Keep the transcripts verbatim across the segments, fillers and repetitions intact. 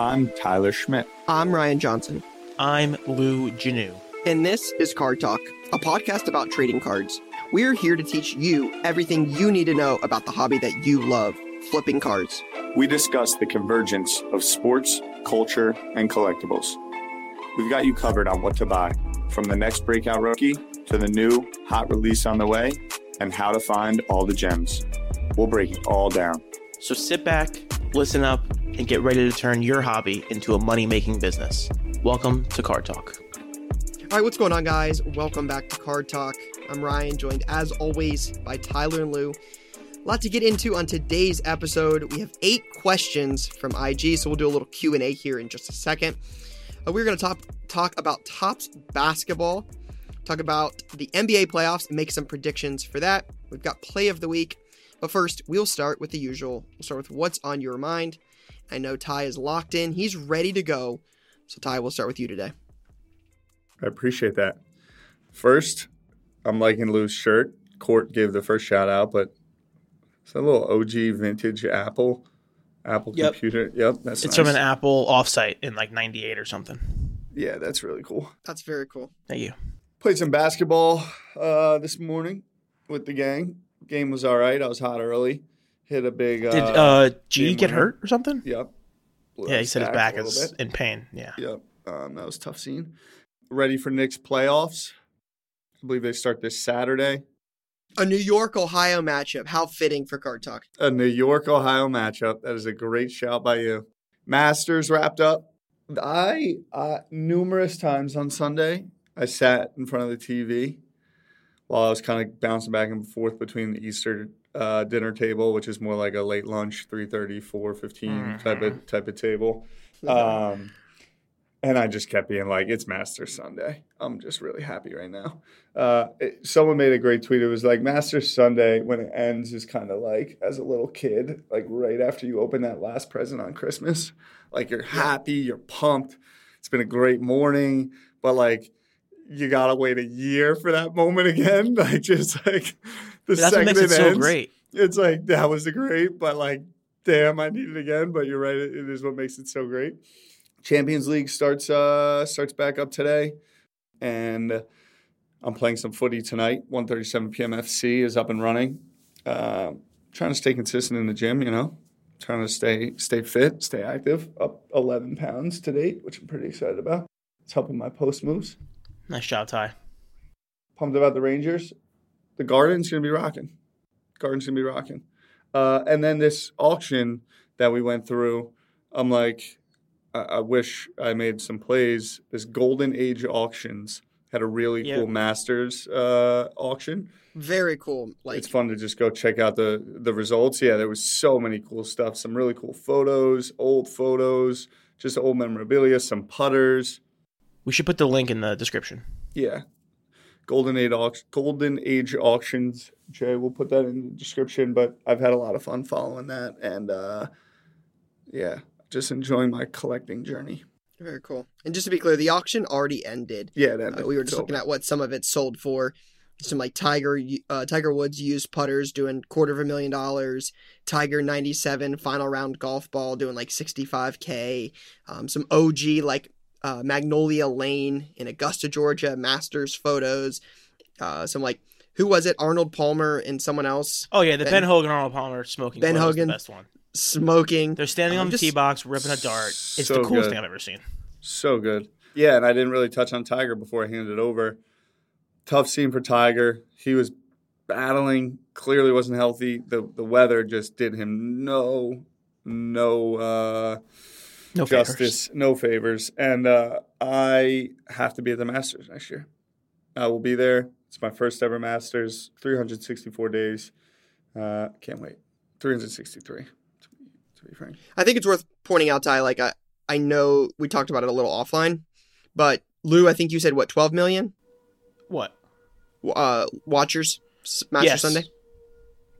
I'm Tyler Schmidt. I'm Ryan Johnson. I'm Lou Janu. And this is Card Talk, a podcast about trading cards. We're here to teach you everything you need to know about the hobby that you love, flipping cards. We discuss the convergence of sports, culture, and collectibles. We've got you covered on what to buy, from the next breakout rookie to the new hot release on the way, and how to find all the gems. We'll break it all down. So sit back, listen up, and get ready to turn your hobby into a money-making business. Welcome to Card Talk. All right, what's going on, guys? Welcome back to Card Talk. I'm Ryan, joined as always by Tyler and Lou. A lot to get into on today's episode. We have eight questions from I G, so we'll do a little Q and A here in just a second. Uh, we're going to talk, talk about Topps basketball, talk about the N B A playoffs, and make some predictions for that. We've got play of the week, but first, we'll start with the usual. We'll start with what's on your mind. I know Ty is locked in. He's ready to go. So, Ty, we'll start with you today. I appreciate that. First, I'm liking Lou's shirt. Court gave the first shout out, but it's a little O G vintage Apple, Apple yep. computer. Yep, that's it's nice. From an Apple offsite in like ninety-eight or something. Yeah, that's really cool. That's very cool. Thank you. Played some basketball uh, this morning with the gang. Game was all right. I was hot early. Hit a big. Uh, Did uh, G get winner. hurt or something? Yep. Blew yeah, he said his back is bit. in pain. Yeah. Yep. Um, that was a tough scene. Ready for Knicks playoffs. I believe they start this Saturday. A New York-Ohio matchup. How fitting for Card Talk. A New York-Ohio matchup. That is a great shout by you. Masters wrapped up. I, uh, numerous times on Sunday, I sat in front of the T V while I was kind of bouncing back and forth between the Easter uh, dinner table, which is more like a late lunch, three thirty, four fifteen mm-hmm. type of type of table. Um And I just kept being like, it's Masters Sunday. I'm just really happy right now. Uh, it, someone made a great tweet. It was like, Masters Sunday, when it ends, is kind of like, as a little kid, like right after you open that last present on Christmas, like you're happy, you're pumped. It's been a great morning, but like you got to wait a year for that moment again. Like just like the that's second what makes it, it so ends, great. It's like, that was great, but like, damn, I need it again. But you're right. It, it is what makes it so great. Champions League starts uh, starts back up today, and I'm playing some footy tonight. one thirty-seven p.m. F C is up and running. Uh, trying to stay consistent in the gym, you know, trying to stay stay fit, stay active. Up eleven pounds to date, which I'm pretty excited about. It's helping my post moves. Nice job, Ty. Pumped about the Rangers. The Garden's going to be rocking. Garden's going to be rocking. Uh, and then this auction that we went through, I'm like, I wish I made some plays. This Golden Age Auctions had a really yeah. cool Masters uh, auction. Very cool. Like, it's fun to just go check out the, the results. Yeah, there was so many cool stuff. Some really cool photos, old photos, just old memorabilia, some putters. We should put the link in the description. Yeah. Golden Age, Au- Golden Age Auctions. Jay, we'll put that in the description. But I've had a lot of fun following that. And, uh, yeah. Just enjoying my collecting journey. Very cool. And just to be clear, the auction already ended. Yeah, it ended. Uh, we were just it's looking over. at what some of it sold for. Some like Tiger uh, Tiger Woods used putters doing quarter of a million dollars. Tiger ninety-seven final round golf ball doing like sixty-five K. Um, some O G like uh, Magnolia Lane in Augusta, Georgia, Masters photos. Uh, some like, who was it? Arnold Palmer and someone else. Oh, yeah. The Ben, Ben Hogan, Arnold Palmer smoking. Ben Hogan. The best one. Smoking. They're standing um, on the tee box, ripping a dart. It's so the coolest good. thing I've ever seen. So good. Yeah, and I didn't really touch on Tiger before I handed it over. Tough scene for Tiger. He was battling, clearly wasn't healthy. The the weather just did him no, no, uh, no justice, favors. no favors. And uh, I have to be at the Masters next year. I will be there. It's my first ever Masters, three hundred sixty-four days. Uh, can't wait. three hundred sixty-three. I think it's worth pointing out, Ty, like I, I know we talked about it a little offline, but Lou, I think you said, what, twelve million? What? Uh, watchers, Master yes. Sunday?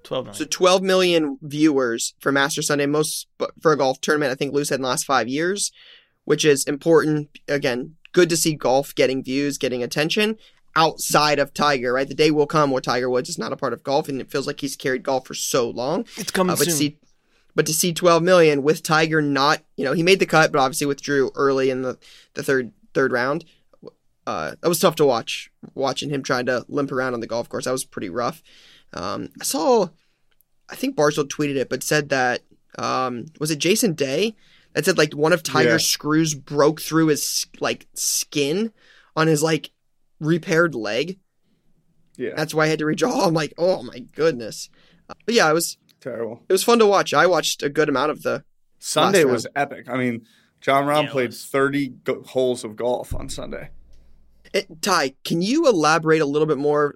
twelve million. So twelve million viewers for Master Sunday, most for a golf tournament, I think Lou said in the last five years, which is important. Again, good to see golf getting views, getting attention outside of Tiger, right? The day will come where Tiger Woods is not a part of golf, and it feels like he's carried golf for so long. It's coming uh, but soon. See, But to see twelve million with Tiger not, you know, he made the cut, but obviously withdrew early in the, the third third round. Uh, that was tough to watch, watching him trying to limp around on the golf course. That was pretty rough. Um, I saw, I think Barstool tweeted it, but said that, um, was it Jason Day? That said, like, one of Tiger's yeah. screws broke through his, like, skin on his, like, repaired leg. Yeah. That's why I had to redraw. I'm like, oh, my goodness. Uh, but, yeah, it was... terrible. It was fun to watch. I watched a good amount of the Sunday was epic. I mean, Jon Rahm yeah, played thirty go- holes of golf on Sunday. It, Ty, can you elaborate a little bit more,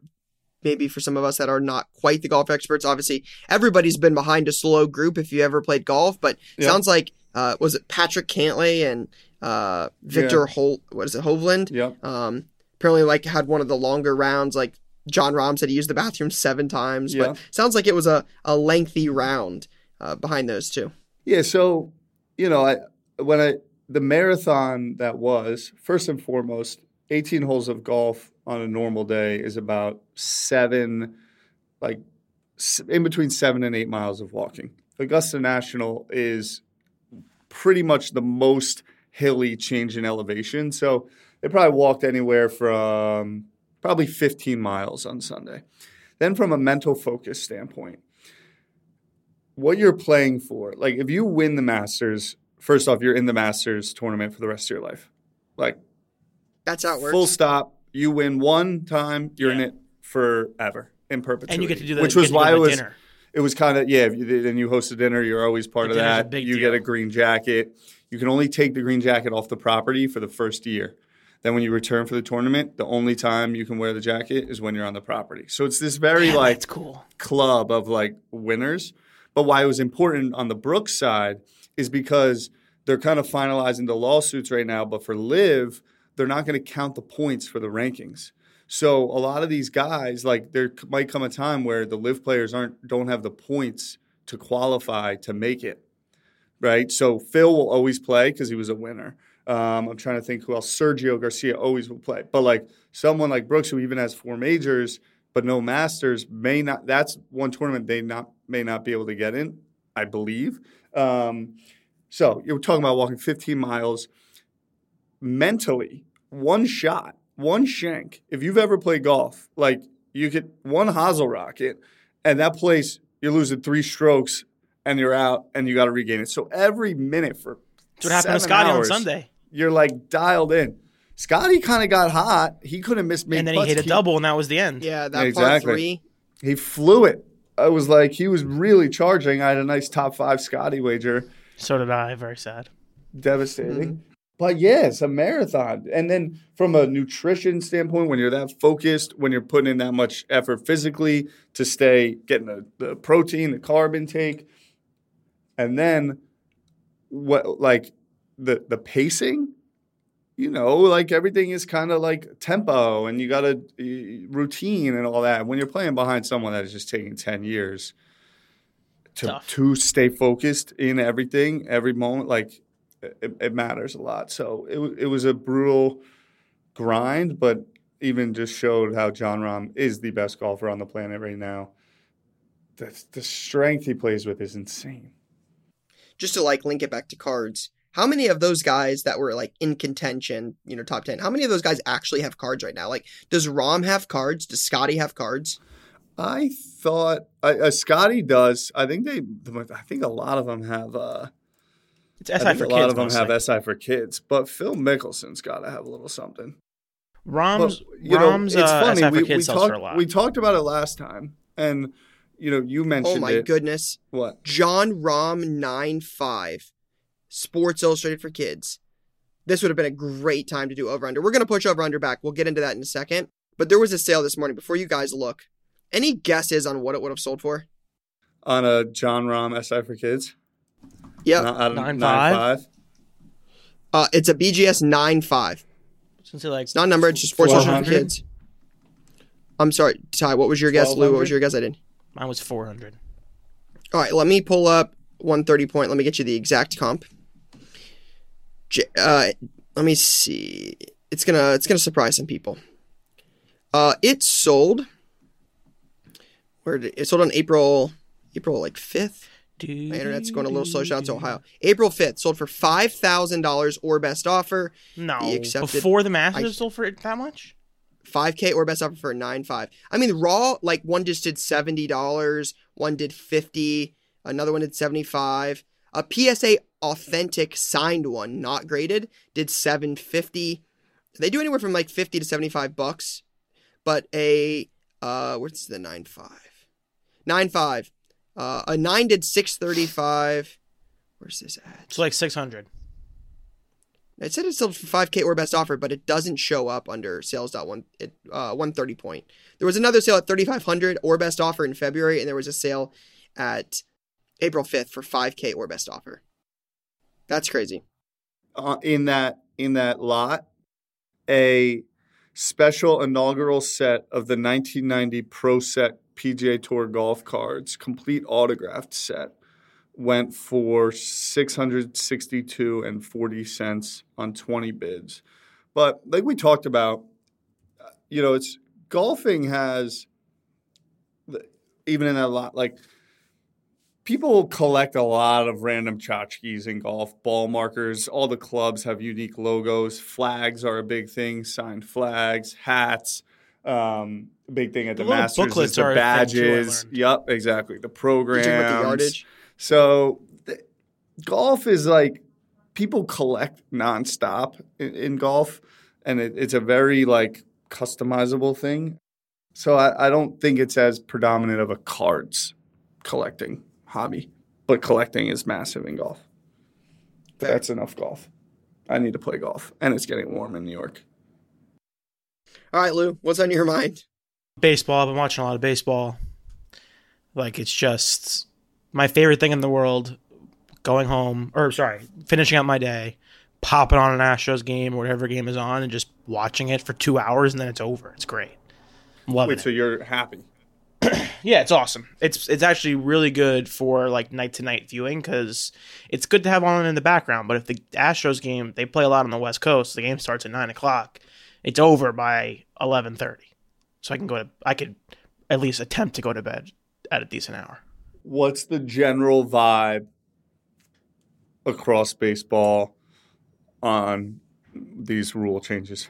maybe for some of us that are not quite the golf experts? Obviously, everybody's been behind a slow group if you ever played golf, but it yeah. sounds like, uh, was it Patrick Cantlay and uh, Victor yeah. Hol- what is it, Hovland? Yeah. Um, apparently, like, had one of the longer rounds, like, Jon Rahm said he used the bathroom seven times, but yeah. sounds like it was a, a lengthy round uh, behind those two. Yeah, so, you know, I when I the marathon that was, first and foremost, eighteen holes of golf on a normal day is about seven, like in between seven and eight miles of walking. Augusta National is pretty much the most hilly change in elevation, so they probably walked anywhere from... probably fifteen miles on Sunday. Then from a mental focus standpoint, what you're playing for, like if you win the Masters, first off, you're in the Masters tournament for the rest of your life. Like that's how it works. Full stop. You win one time, you're yeah. in it forever in perpetuity. And you get to do that. Which was why it was, dinner. It was kind of, yeah, then you host a dinner, you're always part the of that. You deal. Get a green jacket. You can only take the green jacket off the property for the first year. Then when you return for the tournament, the only time you can wear the jacket is when you're on the property. So it's this very yeah, like cool. club of like winners. But why it was important on the Brooks side is because they're kind of finalizing the lawsuits right now. But for Liv, they're not going to count the points for the rankings. So a lot of these guys, like there might come a time where the Liv players aren't don't have the points to qualify to make it. Right. So Phil will always play because he was a winner. Um, I'm trying to think who else. Sergio Garcia always will play. But, like, someone like Brooks, who even has four majors but no Masters, may not – that's one tournament they not may not be able to get in, I believe. Um, so you're talking about walking fifteen miles mentally, one shot, one shank. If you've ever played golf, like you get one hosel rocket and that place you're losing three strokes and you're out and you got to regain it. So every minute for – what happened to Scotty on Sunday? You're like dialed in. Scotty kind of got hot. He couldn't miss me. And then he hit a double, and that was the end. Yeah, that exactly. part three. He flew it. I was like, he was really charging. I had a nice top five Scotty wager. So did I. Very sad. Devastating. Mm-hmm. But, yeah, it's a marathon. And then from a nutrition standpoint, when you're that focused, when you're putting in that much effort physically to stay getting the, the protein, the carb intake, and then what like – The the pacing, you know, like everything is kind of like tempo and you got a uh, routine and all that. When you're playing behind someone that is just taking ten years to Tough. to stay focused in everything, every moment, like it, it matters a lot. So it, it was a brutal grind, but even just showed how Jon Rahm is the best golfer on the planet right now. The, the strength he plays with is insane. Just to like link it back to cards. How many of those guys that were, like, in contention, you know, top ten, how many of those guys actually have cards right now? Like, does Rahm have cards? Does Scotty have cards? I thought uh, – Scotty does. I think they – I think a lot of them have uh, – It's S I for kids. A lot of them mostly. have S I for kids. But Phil Mickelson's got to have a little something. Rahm's – Rahm's know, it's uh, funny. S I for we, kids we sells talked, for a lot. We talked about it last time, and, you know, you mentioned it. Oh, my it. goodness. What? Jon Rahm nine five. Sports Illustrated for Kids. This would have been a great time to do over-under. We're going to push over-under back. We'll get into that in a second. But there was a sale this morning. Before you guys look, any guesses on what it would have sold for? On a Jon Rahm S I for Kids? Yep. nine five? Uh, it's a B G S nine five. Like it's not a number. It's just Sports Illustrated for Kids. I'm sorry, Ty. What was your guess, Lou? What was your guess? I didn't. Mine was four hundred. All right. Let me pull up one thirty point. Let me get you the exact comp. Uh, let me see. It's gonna it's gonna surprise some people. Uh, it sold. Where did, it sold on April April like fifth. My internet's going a little slow. Shout out to Ohio. April fifth, sold for five thousand dollars or best offer. No, accepted, before the Masters I, sold for that much? five K or best offer for nine five. I mean, raw, like one just did seventy dollars, one did fifty dollars, another one did seventy-five dollars. A P S A authentic signed one, not graded, did seven fifty. They do anywhere from like fifty to seventy-five bucks. But a uh, what's the nine five? nine five. Uh, a nine did six thirty-five. Where's this at? It's like six hundred. It said it's sold for five K or best offer, but it doesn't show up under sales.one at uh, one thirty point. There was another sale at thirty-five hundred or best offer in February, and there was a sale at April fifth for five K or best offer. That's crazy. Uh, in that in that lot, a special inaugural set of the nineteen ninety Pro Set P G A Tour golf cards, complete autographed set, went for six hundred sixty-two dollars and forty cents on twenty bids. But like we talked about, you know, it's golfing has, even in that lot, like people collect a lot of random tchotchkes in golf, ball markers. All the clubs have unique logos. Flags are a big thing, signed flags, hats. Um, big thing at the, the Masters is the badges. Yep, exactly. The programs. Did you put the yardage? So the, golf is like people collect nonstop in, in golf, and it, it's a very like customizable thing. So I, I don't think it's as predominant of a cards collecting hobby, but collecting is massive in golf. Fair. That's enough golf. I need to play golf, and it's getting warm in New York. All right, Lou, what's on your mind? Baseball. I've been watching a lot of baseball. Like, it's just my favorite thing in the world, going home, or sorry, finishing up my day, popping on an Astros game or whatever game is on and just watching it for two hours and then it's over. It's great. I'm loving Wait, it. So you're happy? Yeah, it's awesome. It's it's actually really good for like night-to-night viewing because it's good to have on in the background. But if the Astros game, they play a lot on the West Coast, the game starts at nine o'clock. It's over by eleven thirty, so I can go to. I could at least attempt to go to bed at a decent hour. What's the general vibe across baseball on these rule changes?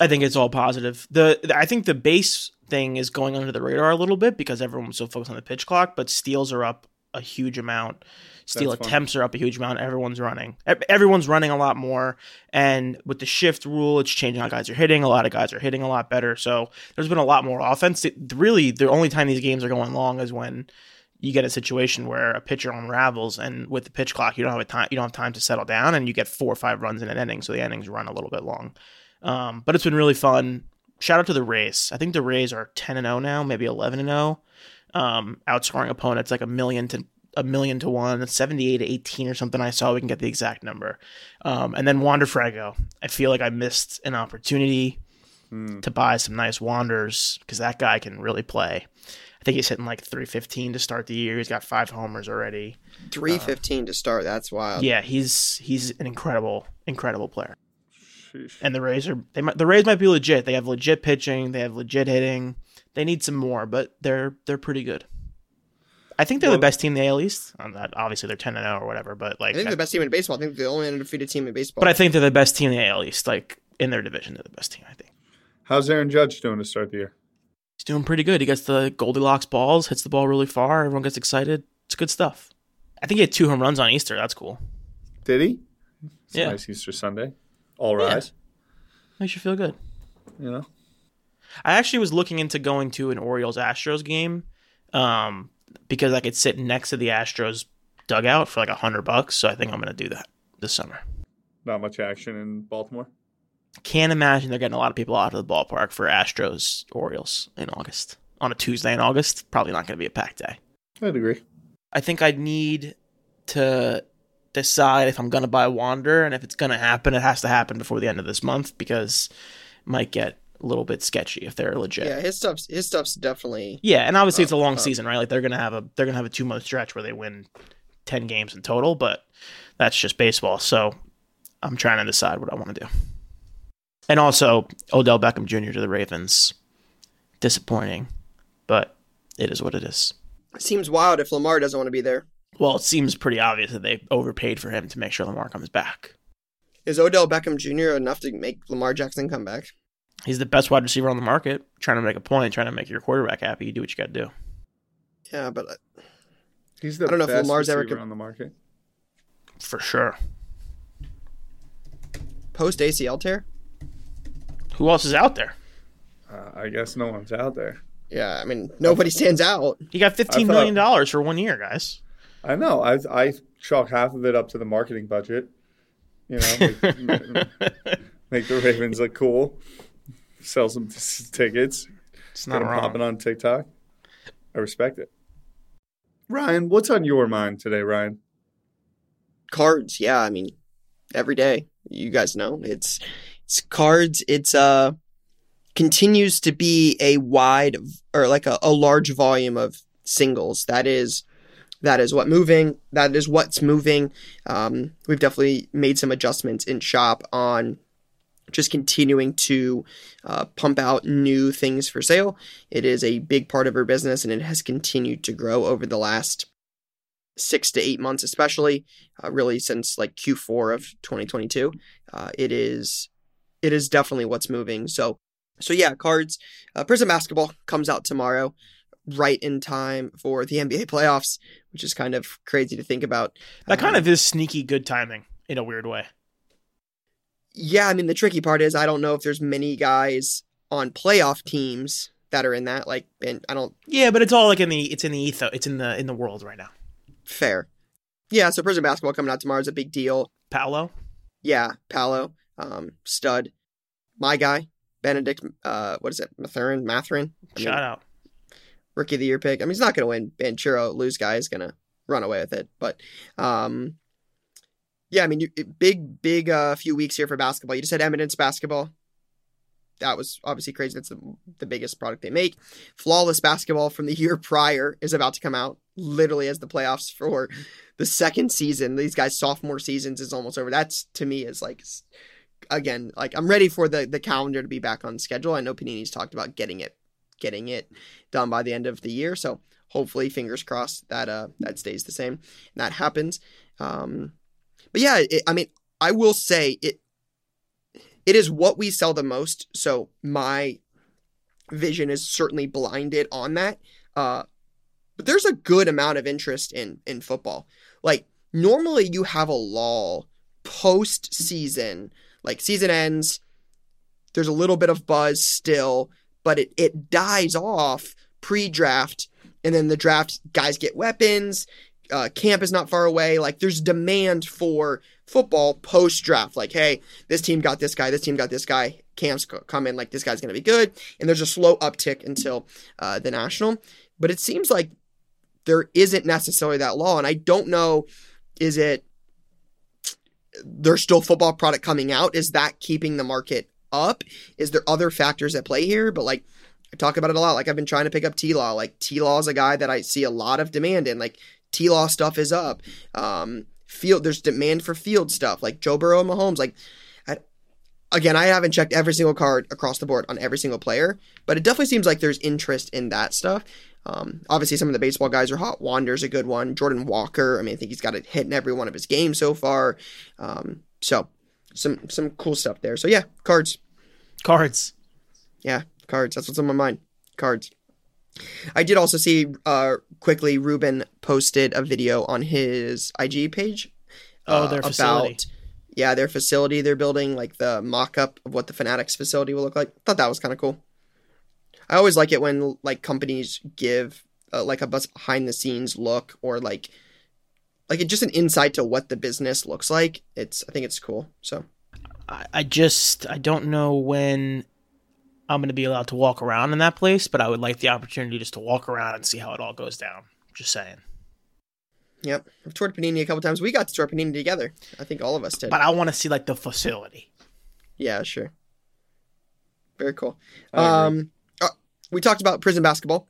I think it's all positive. The, the I think the base thing is going under the radar a little bit because everyone's so focused on the pitch clock, but steals are up a huge amount. Steal That's attempts fun. Are up a huge amount. Everyone's running. Everyone's running a lot more. And with the shift rule, it's changing how guys are hitting. A lot of guys are hitting a lot better. So there's been a lot more offense. It, really, the only time these games are going long is when you get a situation where a pitcher unravels, and with the pitch clock, you don't have a time. You don't have time to settle down, and you get four or five runs in an inning. So the innings run a little bit long. Um, but it's been really fun. Shout out to the Rays. I think the Rays are ten and oh now, maybe eleven and oh. Um, outscoring opponents like a million to a million to one, seventy-eight to eighteen or something. I saw we can get the exact number. Um, and then Wander Franco. I feel like I missed an opportunity mm. to buy some nice Wanders because that guy can really play. I think he's hitting like three fifteen to start the year. He's got five homers already. three fifteen uh, to start. That's wild. Yeah, he's he's an incredible incredible player. Sheesh. And the Rays are they might the Rays might be legit. They have legit pitching. They have legit hitting. They need some more, but they're they're pretty good. I think they're well, the best team in the A L East. I'm not, obviously, they're ten and oh or whatever, but like I think they're the best team in baseball. I think they're the only undefeated team in baseball. But I think they're the best team in the A L East. Like in their division, they're the best team. I think. How's Aaron Judge doing to start the year? He's doing pretty good. He gets the Goldilocks balls, hits the ball really far. Everyone gets excited. It's good stuff. I think he had two home runs on Easter. That's cool. Did he? It's yeah. A nice Easter Sunday. All rise. Yeah. Makes you feel good. You know. I actually was looking into going to an Orioles-Astros game um, because I could sit next to the Astros dugout for like a hundred bucks. So I think I'm going to do that this summer. Not much action in Baltimore. Can't imagine they're getting a lot of people out of the ballpark for Astros-Orioles in August. On a Tuesday in August, probably not going to be a packed day. I'd agree. I think I'd need to decide if I'm going to buy Wander, and if it's going to happen, it has to happen before the end of this month because it might get a little bit sketchy if they're legit. Yeah, his stuff's his stuff's definitely. Yeah, and obviously up, it's a long up. season, right? Like they're gonna have a they're gonna have a two month stretch where they win ten games in total, but that's just baseball. So I'm trying to decide what I want to do. And also Odell Beckham Junior to the Ravens, disappointing, but it is what it is. It seems wild if Lamar doesn't want to be there. Well, it seems pretty obvious that they overpaid for him to make sure Lamar comes back. Is Odell Beckham Junior enough to make Lamar Jackson come back? He's the best wide receiver on the market. Trying to make a point, trying to make your quarterback happy. You do what you got to do. Yeah, but I, he's the I don't best know if Lamar's receiver ever could, on the market. For sure. Post A C L tear? Who else is out there? Uh, I guess no one's out there. Yeah, I mean, nobody stands out. He got fifteen million dollars thought, for one year, guys. I know. I I chalk half of it up to the marketing budget. You know, make, make the Ravens look cool. Sell some t- tickets. It's not wrong. Popping on TikTok. I respect it. Ryan, what's on your mind today, Ryan? Cards. Yeah, I mean, every day. You guys know. It's it's cards. It's uh continues to be a wide or like a, a large volume of singles. That is That is what moving. That is what's moving. Um, we've definitely made some adjustments in shop on just continuing to uh, pump out new things for sale. It is a big part of our business, and it has continued to grow over the last six to eight months, especially uh, really since like Q four of twenty twenty-two. Uh, it is, it is definitely what's moving. So, so yeah, cards. Uh, Prison Basketball comes out tomorrow, right in time for the N B A playoffs, which is kind of crazy to think about. That kind um, of is sneaky good timing in a weird way. Yeah, I mean, the tricky part is I don't know if there's many guys on playoff teams that are in that. Like, and I don't. Yeah, but it's all like in the it's in the ethos, it's in the in the world right now. Fair. Yeah, so Prison Basketball coming out tomorrow is a big deal. Paolo. Yeah, Paolo, um, stud, my guy, Benedict. Uh, what is it, Mathurin? Mathurin. I Shout mean, out. Rookie of the year pick. I mean, he's not going to win. Banchero, lose guy, is going to run away with it. But, um, yeah, I mean, you, big, big uh, few weeks here for basketball. You just had Eminence Basketball. That was obviously crazy. That's the, the biggest product they make. Flawless Basketball from the year prior is about to come out, literally as the playoffs for the second season. These guys' sophomore seasons is almost over. That's, to me, is like... Again, like, I'm ready for the, the calendar to be back on schedule. I know Panini's talked about getting it getting it done by the end of the year. So hopefully, fingers crossed, that uh that stays the same and that happens. Um, but yeah, it, I mean, I will say it it is what we sell the most. So my vision is certainly blinded on that. Uh, but there's a good amount of interest in, in football. Like, normally you have a lull post-season. Like, season ends, there's a little bit of buzz still, but it, it dies off pre-draft, and then the draft, guys get weapons, uh, camp is not far away. Like, there's demand for football post-draft. Like, hey, this team got this guy, this team got this guy, camps come in, like, this guy's going to be good, and there's a slow uptick until uh, the national. But it seems like there isn't necessarily that law, and I don't know, is it there's still football product coming out? Is that keeping the market up? Is there other factors at play here? But like, I talk about it a lot. Like, I've been trying to pick up T-Law. Like, T-Law is a guy that I see a lot of demand in. Like, T-Law stuff is up. Um, field, there's demand for field stuff. Like, Joe Burrow and Mahomes. Like, I, again, I haven't checked every single card across the board on every single player, but it definitely seems like there's interest in that stuff. Um, obviously, some of the baseball guys are hot. Wander's a good one. Jordan Walker. I mean, I think he's got a hit in every one of his games so far. Um, so, some some cool stuff there. So, yeah, cards. Cards. Yeah, cards. That's what's on my mind. Cards. I did also see uh, quickly Ruben posted a video on his I G page. Uh, oh, their facility. About, yeah, their facility they're building, like the mock-up of what the Fanatics facility will look like. Thought that was kind of cool. I always like it when, like, companies give, uh, like, a behind-the-scenes look or, like, like it, just an insight to what the business looks like. It's I think it's cool, so. I just, I don't know when I'm going to be allowed to walk around in that place, but I would like the opportunity just to walk around and see how it all goes down. Just saying. Yep. I've toured Panini a couple times. We got to tour Panini together. I think all of us did. But I want to see, like, the facility. Yeah, sure. Very cool. Um, uh, we talked about Prison Basketball,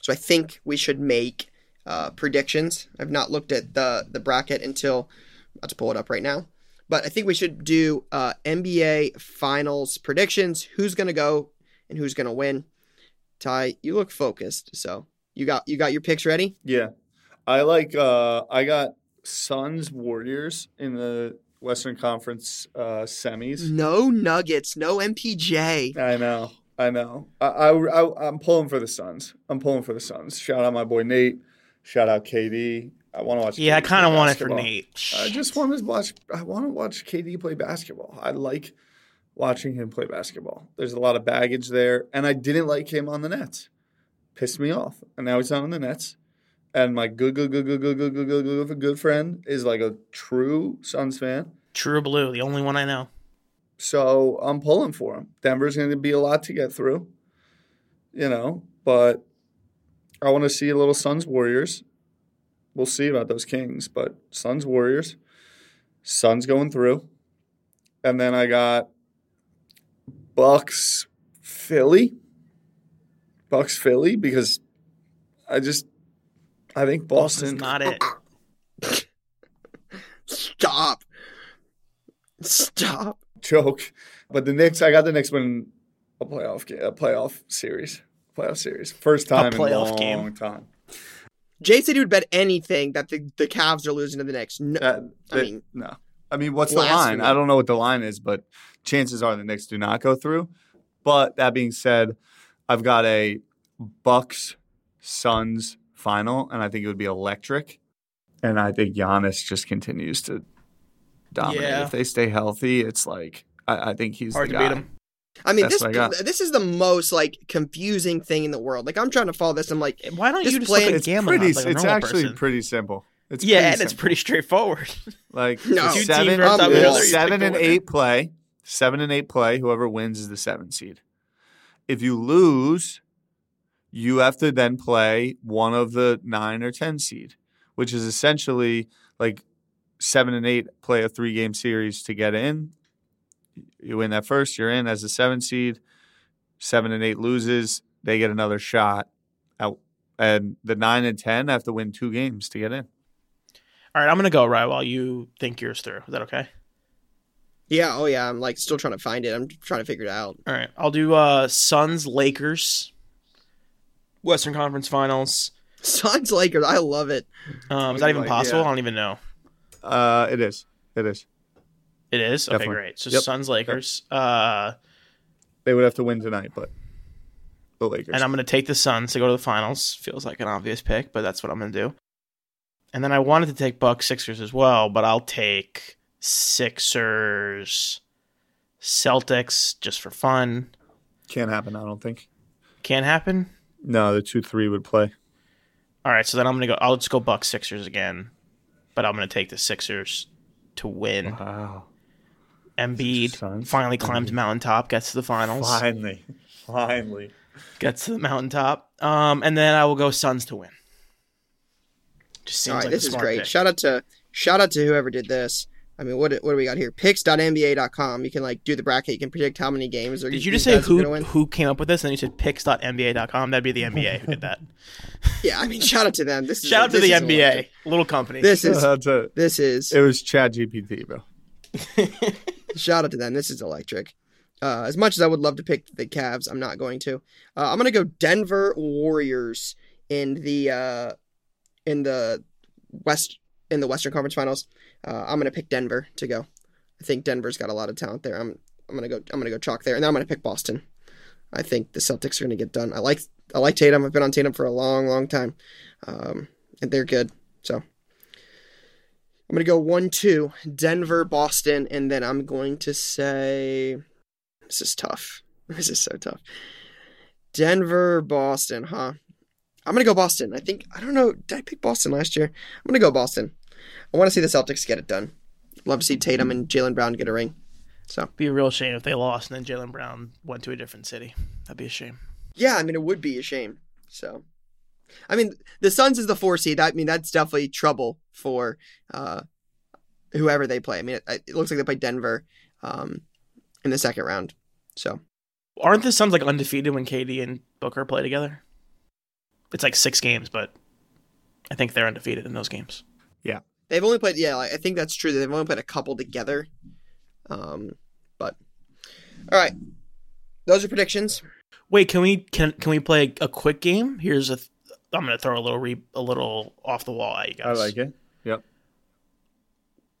so I think we should make uh, predictions. I've not looked at the, the bracket until I'm about to pull it up right now. But I think we should do uh, N B A Finals predictions. Who's going to go and who's going to win? Ty, you look focused, so you got you got your picks ready? Yeah. I like uh, – I got Suns Warriors in the Western Conference uh, semis. No Nuggets. No M P J. I know. I know. I, I, I, I'm pulling for the Suns. I'm pulling for the Suns. Shout out my boy Nate. Shout out K D. I want to watch. Yeah, K D I kind of want it for Nate. I just want to watch. I want to watch K D play basketball. I like watching him play basketball. There's a lot of baggage there, and I didn't like him on the Nets. Pissed me off, and now he's not on the Nets. And my good, good, good, good, good, good, good, good, good, good friend is like a true Suns fan. True blue, the only one I know. So I'm pulling for him. Denver's going to be a lot to get through, you know, but I want to see a little Suns Warriors. We'll see about those Kings, but Suns Warriors, Suns going through. And then I got Bucks Philly. Bucks Philly because I just I think Boston Boston's not it. Stop. Stop. Joke. But the Knicks, I got the Knicks winning a playoff game, a playoff series. Playoff series. First time a in a long game. time. Jay said he would bet anything that the, the Cavs are losing to the Knicks. No, uh, they, I mean, no. I mean, what's the line? Week. I don't know what the line is, but chances are the Knicks do not go through. But that being said, I've got a Bucks Suns final, and I think it would be electric. And I think Giannis just continues to dominate. Yeah. If they stay healthy, it's like I, I think he's hard the to guy. beat him. I mean, That's this this is the most, like, confusing thing in the world. Like, I'm trying to follow this. I'm like, why don't you just play it? It's, pretty, like it's actually person. pretty simple. It's yeah, pretty and simple. It's pretty straightforward. Like, no. seven, um, other, seven and eight play. Seven and eight play. Whoever wins is the seven seed. If you lose, you have to then play one of the nine or ten seed, which is essentially, like, seven and eight play a three-game series to get in. You win that first, you're in as a seven seed. Seven and eight loses, they get another shot out. And the nine and ten have to win two games to get in. All right, I'm going to go, Ryan, while you think yours through. Is that okay? Yeah, oh yeah, I'm like still trying to find it. I'm trying to figure it out. All right, I'll do uh, Suns, Lakers, Western Conference Finals. Suns, Lakers, I love it. Um, is that even like, possible? Yeah. I don't even know. Uh, it is, it is. It is? Okay, Definitely. great. So yep. Suns, Lakers. Yep. Uh, they would have to win tonight, but the Lakers. And I'm going to take the Suns to go to the finals. Feels like an obvious pick, but that's what I'm going to do. And then I wanted to take Bucks Sixers as well, but I'll take Sixers, Celtics, just for fun. Can't happen, I don't think. Can't happen? No, the two three would play. All right, so then I'm going to go. I'll just go Bucks Sixers again, but I'm going to take the Sixers to win. Wow. Embiid finally climbs the mountaintop, gets to the finals. Finally. Finally. Gets to the mountaintop. Um, and then I will go Suns to win. Just seems All right, like this a smart is great. Pick. Shout out to shout out to whoever did this. I mean, what what do we got here? picks dot N B A dot com. You can like do the bracket. You can predict how many games. Or did you, you just say who win. who came up with this? And then you said picks dot N B A dot com. That'd be the N B A who did that. Yeah, I mean, shout out to them. This is shout a, out to the N B A, little company. This is to, this is. It was ChatGPT, bro. Shout out to them. This is electric. Uh, as much as I would love to pick the Cavs, I'm not going to. Uh, I'm gonna go Denver Warriors in the uh, in the West in the Western Conference Finals. Uh, I'm gonna pick Denver to go. I think Denver's got a lot of talent there. I'm I'm gonna go I'm gonna go chalk there, and then I'm gonna pick Boston. I think the Celtics are gonna get done. I like I like Tatum. I've been on Tatum for a long, long time, um, and they're good. So I'm gonna go one, two, Denver, Boston, and then I'm going to say this is tough. This is so tough. Denver, Boston, huh? I'm gonna go Boston. I think I don't know. Did I pick Boston last year? I'm gonna go Boston. I want to see the Celtics get it done. Love to see Tatum and Jaylen Brown get a ring. So be a real shame if they lost and then Jaylen Brown went to a different city. That'd be a shame. Yeah, I mean, it would be a shame. So, I mean, the Suns is the four seed. I mean, that's definitely trouble for uh, whoever they play. I mean, it, it looks like they play Denver um, in the second round. So, aren't the Suns like undefeated when K D and Booker play together? It's like six games, but I think they're undefeated in those games. Yeah. They've only played, yeah, I think that's true. They've only played a couple together. Um, but, all right. Those are predictions. Wait, can we can can we play a quick game? Here's a, I'm going to throw a little re- a little off the wall at you guys. I like it. Yep.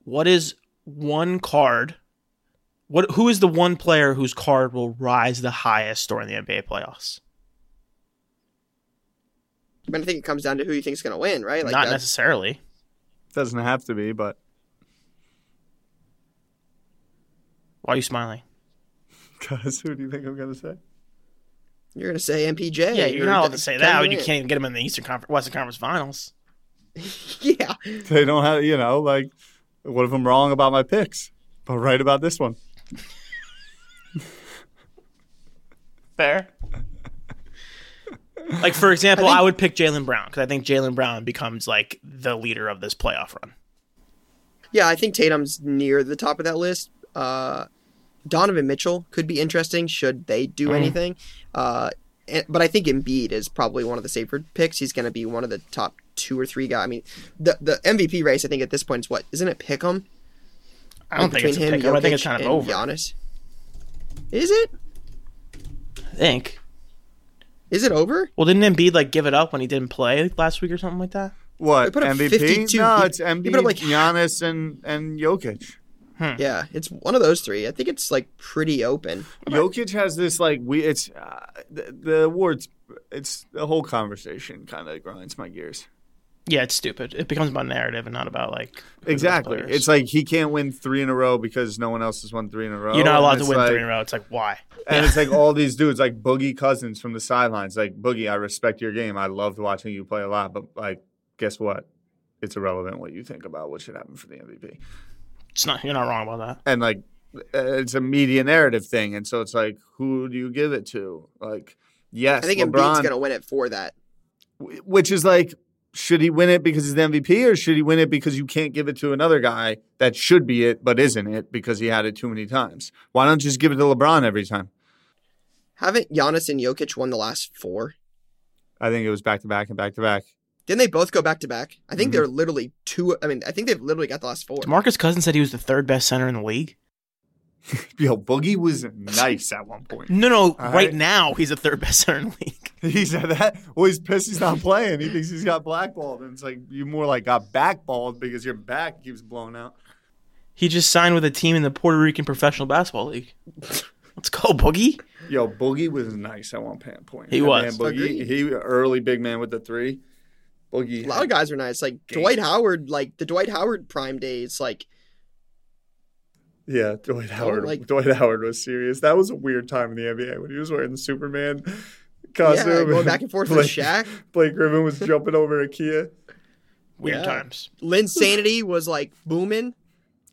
What is one card? What who is the one player whose card will rise the highest during the N B A playoffs? But I think it comes down to who you think is going to win, right? Like Not that's... necessarily. Doesn't have to be, but. Why are you smiling? Because who do you think I'm going to say? You're going to say M P J. Yeah, you're, you're not allowed to say that. You can't even get him in the Eastern Conference, Western Conference Finals. Yeah. They don't have, you know, like, what if I'm wrong about my picks, but right about this one? Fair. Like, for example, I, think, I would pick Jaylen Brown because I think Jaylen Brown becomes, like, the leader of this playoff run. Yeah, I think Tatum's near the top of that list. Uh, Donovan Mitchell could be interesting should they do mm. anything. Uh, and, but I think Embiid is probably one of the safer picks. He's going to be one of the top two or three guys. I mean, the the M V P race, I think, at this point is what? Isn't it Pick'em? I don't like think it's him, Pick'em. Jokic, I think it's kind of over. Giannis. Is it? I think. Is it over? Well, didn't Embiid like give it up when he didn't play last week or something like that? What, M V P? No, it's Embiid, like, Giannis, and, and Jokic. Hmm. Yeah, it's one of those three. I think it's like pretty open. Jokic has this like we. It's uh, the, the awards. It's the whole conversation kind of grinds my gears. Yeah, it's stupid. It becomes about narrative and not about like exactly. It's like he can't win three in a row because no one else has won three in a row. You're not allowed to win like, three in a row. It's like why? And it's like all these dudes like Boogie Cousins from the sidelines. Like Boogie, I respect your game. I loved watching you play a lot, but like, guess what? It's irrelevant what you think about what should happen for the M V P. It's not. You're not wrong about that. And like, it's a media narrative thing, and so it's like, who do you give it to? Like, yes, I think LeBron, Embiid's going to win it for that. Which is like. Should he win it because he's the M V P, or should he win it because you can't give it to another guy that should be it but isn't it because he had it too many times? Why don't you just give it to LeBron every time? Haven't Giannis and Jokic won the last four? I think it was back-to-back and back-to-back. Didn't they both go back-to-back? I think mm-hmm. they're literally two – I mean, I think they've literally got the last four. DeMarcus Cousins said he was the third best center in the league. Yo, Boogie was nice at one point. No, no, right? right now he's the third best center in the league. He said that? Well, he's pissed he's not playing. He thinks he's got blackballed. And it's like you more like got backballed because your back keeps blowing out. He just signed with a team in the Puerto Rican Professional Basketball League. Let's go, Boogie. Yo, Boogie was nice at one point. He that was. Man, Boogie, he early big man with the three. Boogie. A lot of guys were nice. Like game. Dwight Howard, like the Dwight Howard prime days, like. Yeah, Dwight Howard. Oh, like, Dwight Howard was serious. That was a weird time in the N B A when he was wearing the Superman costume. Yeah, going back and forth Blake, with Shaq. Blake Griffin was jumping over Ikea. Weird yeah. times. Lynn Sanity was like booming.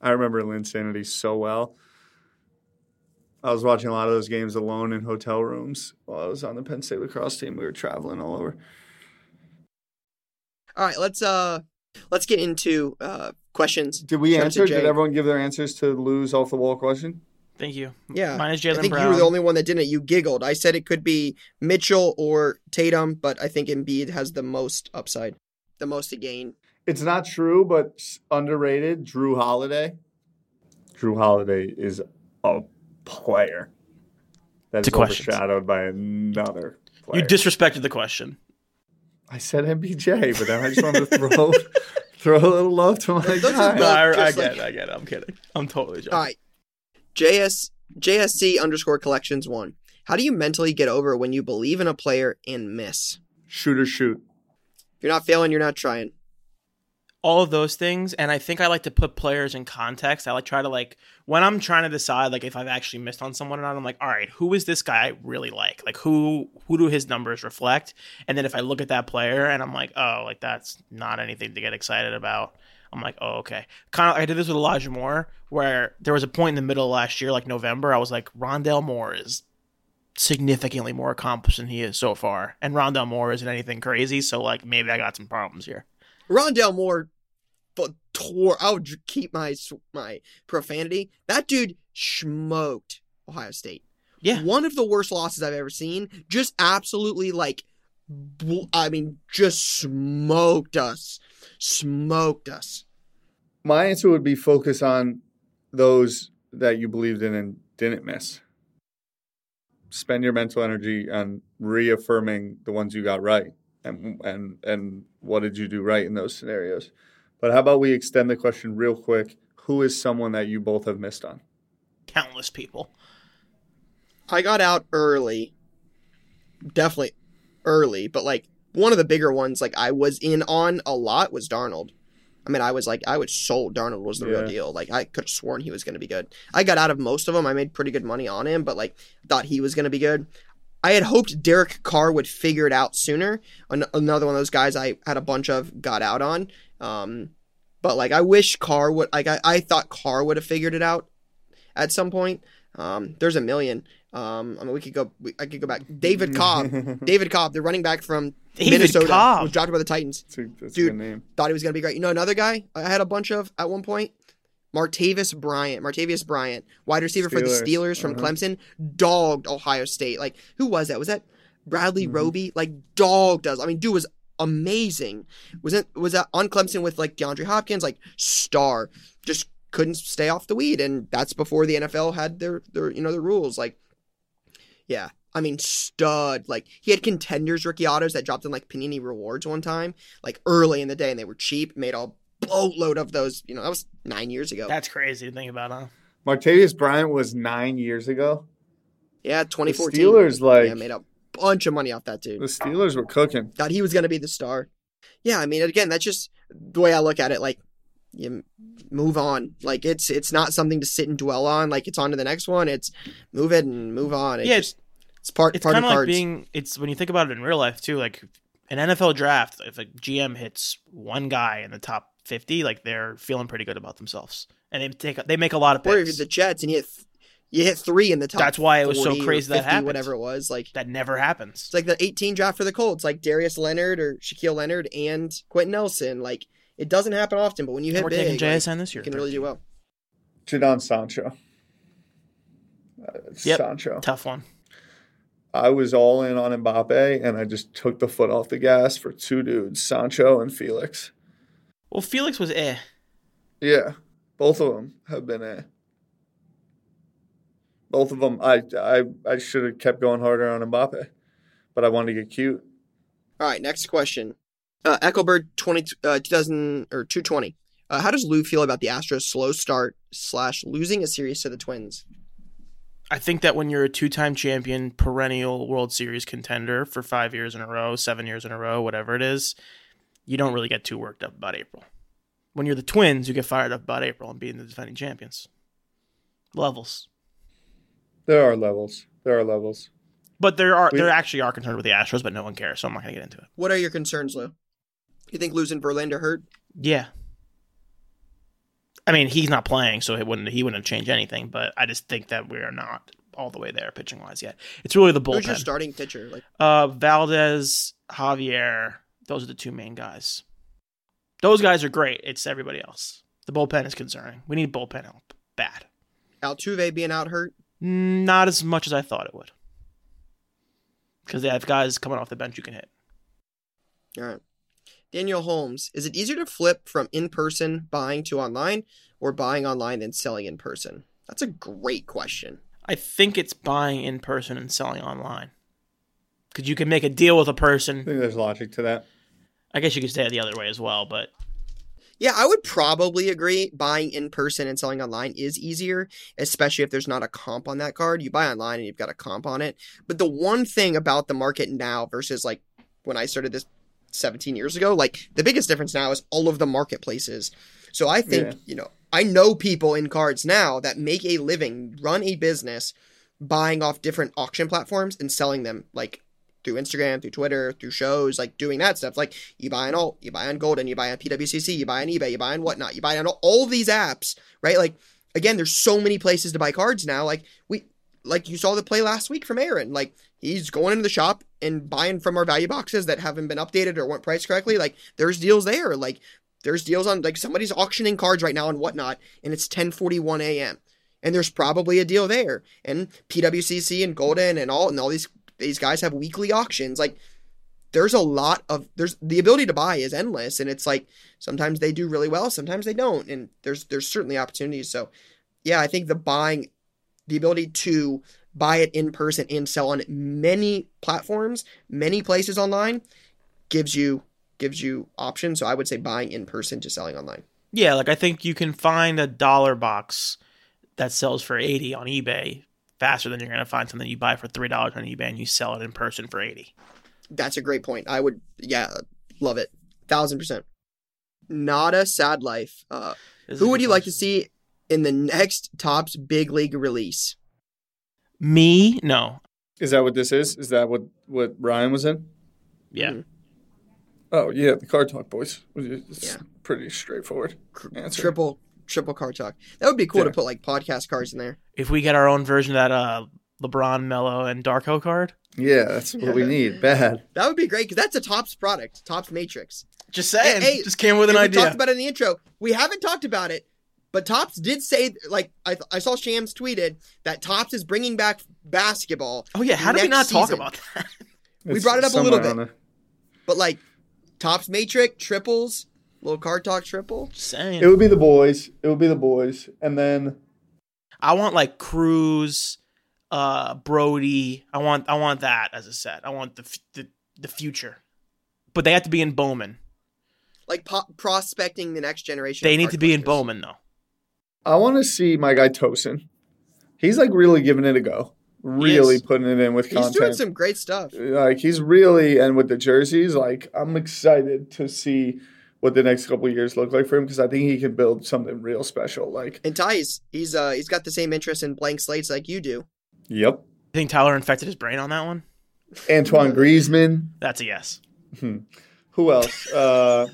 I remember Lynn Sanity so well. I was watching a lot of those games alone in hotel rooms while I was on the Penn State lacrosse team. We were traveling all over. All right, let's uh, let's get into. Uh, Questions. Did we answer? Did everyone give their answers to Lou's off the wall question? Thank you. Yeah. Mine is Jaylen Brown. I think Brown. You were the only one that didn't. You giggled. I said it could be Mitchell or Tatum, but I think Embiid has the most upside, the most to gain. It's not true, but underrated. Drew Holiday. Drew Holiday is a player that is overshadowed by another player. You disrespected the question. I said M B J, but then I just wanted to throw. Throw a little love to my guy. No, I, I get like, it. I get it. I'm kidding. I'm totally joking. All right. J S, J S C underscore collections one. How do you mentally get over when you believe in a player and miss? Shoot or shoot. If you're not failing, you're not trying. All of those things. And I think I like to put players in context. I like try to like, when I'm trying to decide like if I've actually missed on someone or not, I'm like, all right, who is this guy I really like? Like who, who do his numbers reflect? And then if I look at that player and I'm like, oh, like that's not anything to get excited about. I'm like, oh, okay. Kind of, I did this with Elijah Moore where there was a point in the middle of last year, like November, I was like, Rondale Moore is significantly more accomplished than he is so far. And Rondale Moore isn't anything crazy. So like, maybe I got some problems here. Rondale Moore, tore, I would keep my my profanity. That dude smoked Ohio State. Yeah. One of the worst losses I've ever seen. Just absolutely like, I mean, just smoked us. Smoked us. My answer would be focus on those that you believed in and didn't miss. Spend your mental energy on reaffirming the ones you got right. and and and what did you do right in those scenarios. But how about we extend the question real quick? Who is someone that you both have missed on? Countless people. I got out early. Definitely early. But, like, one of the bigger ones, like, I was in on a lot was Darnold. I mean, I was, like, I was sold Darnold was the yeah. real deal. Like, I could have sworn he was going to be good. I got out of most of them. I made pretty good money on him, but, like, thought he was going to be good. I had hoped Derek Carr would figure it out sooner. An- another one of those guys I had a bunch of got out on. Um, but, like, I wish Carr would, like, I, I thought Carr would have figured it out at some point. Um, there's a million. Um, I mean, we could go, we, I could go back. David Cobb, David Cobb, the running back from David Minnesota, Cobb. was drafted by the Titans. That's a, that's Dude, a good name. Thought he was going to be great. You know, another guy I had a bunch of at one point, Martavis Bryant, Martavius Bryant, wide receiver Steelers. for the Steelers from uh-huh. Clemson, dogged Ohio State. Like, who was that? Was that Bradley mm-hmm. Roby? Like, dogged us. I mean, dude was amazing. Wasn't was that on Clemson with like DeAndre Hopkins? Like, star, just couldn't stay off the weed, and that's before the N F L had their their you know their rules. Like, yeah, I mean, stud. Like, he had contenders rookie autos that dropped in like Panini rewards one time, like early in the day, and they were cheap. Made a boatload of those. You know, that was nine years ago. That's crazy to think about, huh? Martavis Bryant was nine years ago. Yeah, twenty fourteen. The Steelers, like, yeah, made a bunch of money off that dude. The Steelers were cooking. Thought he was gonna be the star. Yeah, I mean, again, that's just the way I look at it. Like, you move on. Like, it's it's not something to sit and dwell on. Like, it's on to the next one. It's move it and move on. It yeah, just, it's part. It's part kind of like cards. being. It's when you think about it in real life too. Like an N F L draft, if a G M hits one guy in the top fifty, like they're feeling pretty good about themselves, and they take they make a lot of picks. Or if you're the Jets and you hit th- you hit three in the top. That's why it was so crazy that happened. Whatever it was, like that never happens. It's like the eighteen draft for the Colts, like Darius Leonard or Shaquille Leonard and Quentin Nelson, like. It doesn't happen often, but when you hit We're big, J S N like, this year, you can really do well. Jadon Sancho. Uh, yep. Sancho. Tough one. I was all in on Mbappe, and I just took the foot off the gas for two dudes, Sancho and Felix. Well, Felix was eh. Yeah. Both of them have been eh. Both of them, I, I, I should have kept going harder on Mbappe, but I wanted to get cute. All right, next question. Uh, Eckelberg twenty, uh, two thousand or two twenty. Uh, how does Lou feel about the Astros' slow start slash losing a series to the Twins? I think that when you're a two-time champion, perennial World Series contender for five years in a row, seven years in a row, whatever it is, you don't really get too worked up about April. When you're the Twins, you get fired up about April and being the defending champions. Levels. There are levels. There are levels. But there are we, there actually are concerned with the Astros, but no one cares, so I'm not going to get into it. What are your concerns, Lou? You think losing Verlander hurt? Yeah. I mean, he's not playing, so it wouldn't he wouldn't have changed anything. But I just think that we are not all the way there pitching wise yet. It's really the bullpen. Who's your starting pitcher? Like uh, Valdez, Javier. Those are the two main guys. Those guys are great. It's everybody else. The bullpen is concerning. We need bullpen help bad. Altuve being out hurt? Not as much as I thought it would, because they have guys coming off the bench you can hit. All right. Daniel Holmes, is it easier to flip from in-person buying to online or buying online than selling in person? That's a great question. I think it's buying in person and selling online, because you can make a deal with a person. I think there's logic to that. I guess you could say it the other way as well, but... Yeah, I would probably agree buying in person and selling online is easier, especially if there's not a comp on that card. You buy online and you've got a comp on it. But the one thing about the market now versus like when I started this seventeen years ago, like the biggest difference now is all of the marketplaces. So I think, yeah. you know, I know people in cards now that make a living, run a business, buying off different auction platforms and selling them like through Instagram, through Twitter, through shows, like doing that stuff. Like you buy on Alt, you buy on Golden, you buy on P W C C, you buy on eBay, you buy on Whatnot, you buy on all these apps, right? Like, again, there's so many places to buy cards now. Like we, like you saw the play last week from Aaron, like he's going into the shop and buying from our value boxes that haven't been updated or weren't priced correctly. Like there's deals there. Like there's deals on like somebody's auctioning cards right now on Whatnot, and it's ten forty-one a.m. and there's probably a deal there. And P W C C and Golden and all and all these. These guys have weekly auctions. Like there's a lot of there's the ability to buy is endless. And it's like sometimes they do really well, sometimes they don't. And there's there's certainly opportunities. So yeah, I think the buying the ability to buy it in person and sell on many platforms, many places online gives you gives you options. So I would say buying in person to selling online. Yeah, like I think you can find a dollar box that sells for eighty on eBay faster than you're going to find something you buy for three dollars on eBay and you sell it in person for eighty. That's a great point. I would, yeah, love it. one thousand percent. Not a sad life. Uh, who would you question. like to see in the next Topps Big League release? Me? No. Is that what this is? Is that what, what Ryan was in? Yeah. Mm-hmm. Oh, yeah, the Card Talk boys. It's yeah. pretty straightforward answer. Triple, triple Card Talk. That would be cool yeah. to put, like, podcast cards in there. If we get our own version of that uh, LeBron, Melo, and Darko card. Yeah, that's what yeah. we need. Bad. That would be great, because that's a Topps product, Topps Matrix. Just saying. Hey, just came with an we idea. We talked about it in the intro. We haven't talked about it, but Topps did say, like, I, th- I saw Shams tweeted that Topps is bringing back basketball. Oh, yeah. How did we not season. talk about that? We it's brought it up a little bit. A... But, like, Topps Matrix, triples, little Card Talk triple. Just saying. It would be the boys. It would be the boys. And then I want, like, Cruz, uh, Brody. I want I want that as a set. I want the the, the future. But they have to be in Bowman. Like po- prospecting the next generation. They need to be in Bowman, though. I want to see my guy Tosin. He's, like, really giving it a go. Really putting it in with content. He's doing some great stuff. Like, he's really, and with the jerseys, like, I'm excited to see what the next couple of years look like for him, because I think he can build something real special. Like, and Ty, he's, he's, uh, he's got the same interest in blank slates like you do. Yep. You think Tyler infected his brain on that one? Antoine Griezmann. That's a yes. Hmm. Who else? Uh...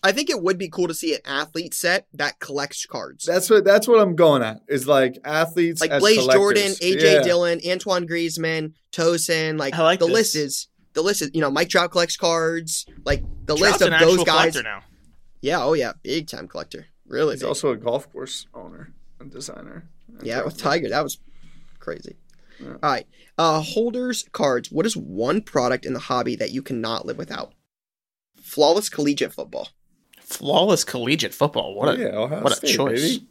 I think it would be cool to see an athlete set that collects cards. That's what that's what I'm going at. Is like athletes, like as Blaze collectors. Jordan, A J yeah. Dillon, Antoine Griezmann, Tosin. Like, like the this. list is the list is you know Mike Trout collects cards. Like the Trout's list of an those guys. Collector now. Yeah, oh yeah, big time collector. Really, he's big. Also a golf course owner and designer. And yeah, with Tiger, that was crazy. Yeah. All right, uh, holders cards. What is one product in the hobby that you cannot live without? Flawless collegiate football. Flawless collegiate football. What a, yeah, what a State, choice. Baby.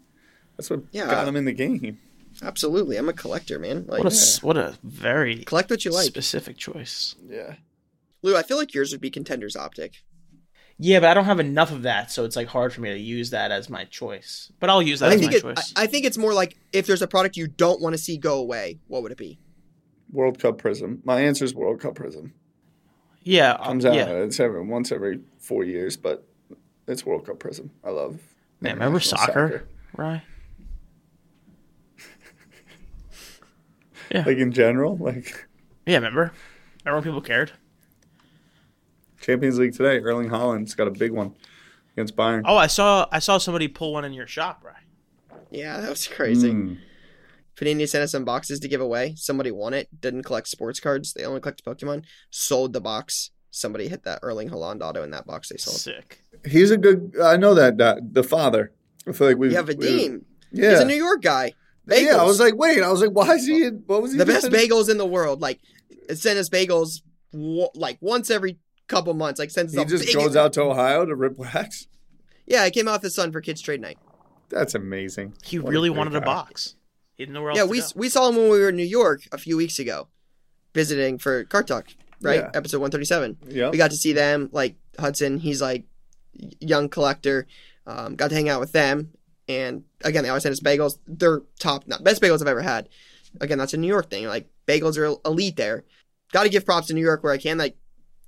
That's what yeah, got him in the game. Absolutely. I'm a collector, man. Like, what, a, yeah. what a very Collect what you like. specific choice. Yeah. Lou, I feel like yours would be Contender's Optic. Yeah, but I don't have enough of that, so it's like hard for me to use that as my choice. But I'll use that I as think my it, choice. I, I think it's more like if there's a product you don't want to see go away, what would it be? World Cup Prism. My answer is World Cup Prism. Yeah. It comes um, out yeah. it's every, once every four years, but... It's World Cup Prism. I love. Man, remember soccer, Ryan? yeah. Like in general, like. Yeah, remember? Remember when people cared? Champions League today. Erling Haaland's got a big one against Bayern. Oh, I saw. I saw somebody pull one in your shop, Ryan. Yeah, that was crazy. Mm. Panini sent us some boxes to give away. Somebody won it. Didn't collect sports cards. They only collected Pokemon. Sold the box. Somebody hit that Erling Haaland auto in that box they sold. Sick. He's a good – I know that, uh, the father. I feel like we – Yeah, Vadim. Yeah. He's a New York guy. Bagels. Yeah, I was like, wait. I was like, why is he in – what was he The doing? Best bagels in the world. Like, it sent us bagels w- like once every couple months. Like, sends us He just big- goes out to Ohio to rip wax? Yeah, I came out the Sun for Kids Trade Night. That's amazing. He what really a wanted guy. a box. He didn't know where else yeah, to we, go. Yeah, we saw him when we were in New York a few weeks ago visiting for Card Talk. Right? Yeah. Episode one thirty-seven. Yep. We got to see them. Like, Hudson, he's like young collector. Um, got to hang out with them. And, again, they always send us bagels. They're top, not best bagels I've ever had. Again, that's a New York thing. Like, bagels are elite there. Got to give props to New York where I can. Like,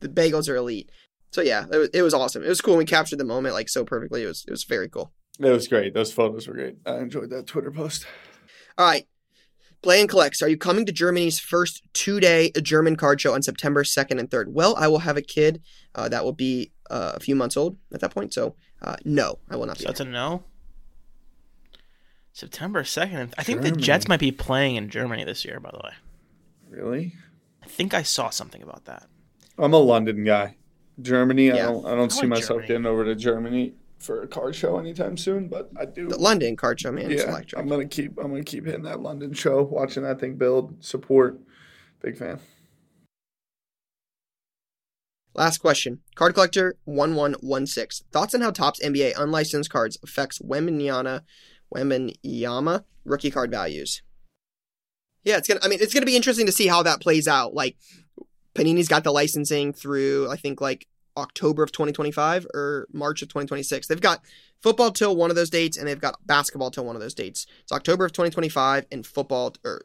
the bagels are elite. So, yeah, it was, it was awesome. It was cool. We captured the moment, like, so perfectly. It was, it was very cool. It was great. Those photos were great. I enjoyed that Twitter post. All right. Play and Collects, are you coming to Germany's first two-day German card show on September second and third? Well, I will have a kid uh, that will be uh, a few months old at that point, so uh, no, I will not be there. That's a no? September second. I think Germany. The Jets might be playing in Germany this year, by the way. Really? I think I saw something about that. I'm a London guy. Germany, yeah. I don't, I don't I see like myself Germany. Getting over to Germany for a card show anytime soon, but I do. The London card show, man. Yeah, I'm gonna keep. I'm gonna keep hitting that London show, watching that thing build, support. Big fan. Last question, card collector one one one six. Thoughts on how Topps N B A unlicensed cards affects Wembanyama, Wembanyama rookie card values? Yeah, it's gonna. I mean, it's gonna be interesting to see how that plays out. Like, Panini's got the licensing through, I think, like October of twenty twenty-five or March of twenty twenty-six. They've got football till one of those dates, and they've got basketball till one of those dates. It's October of twenty twenty-five and football, or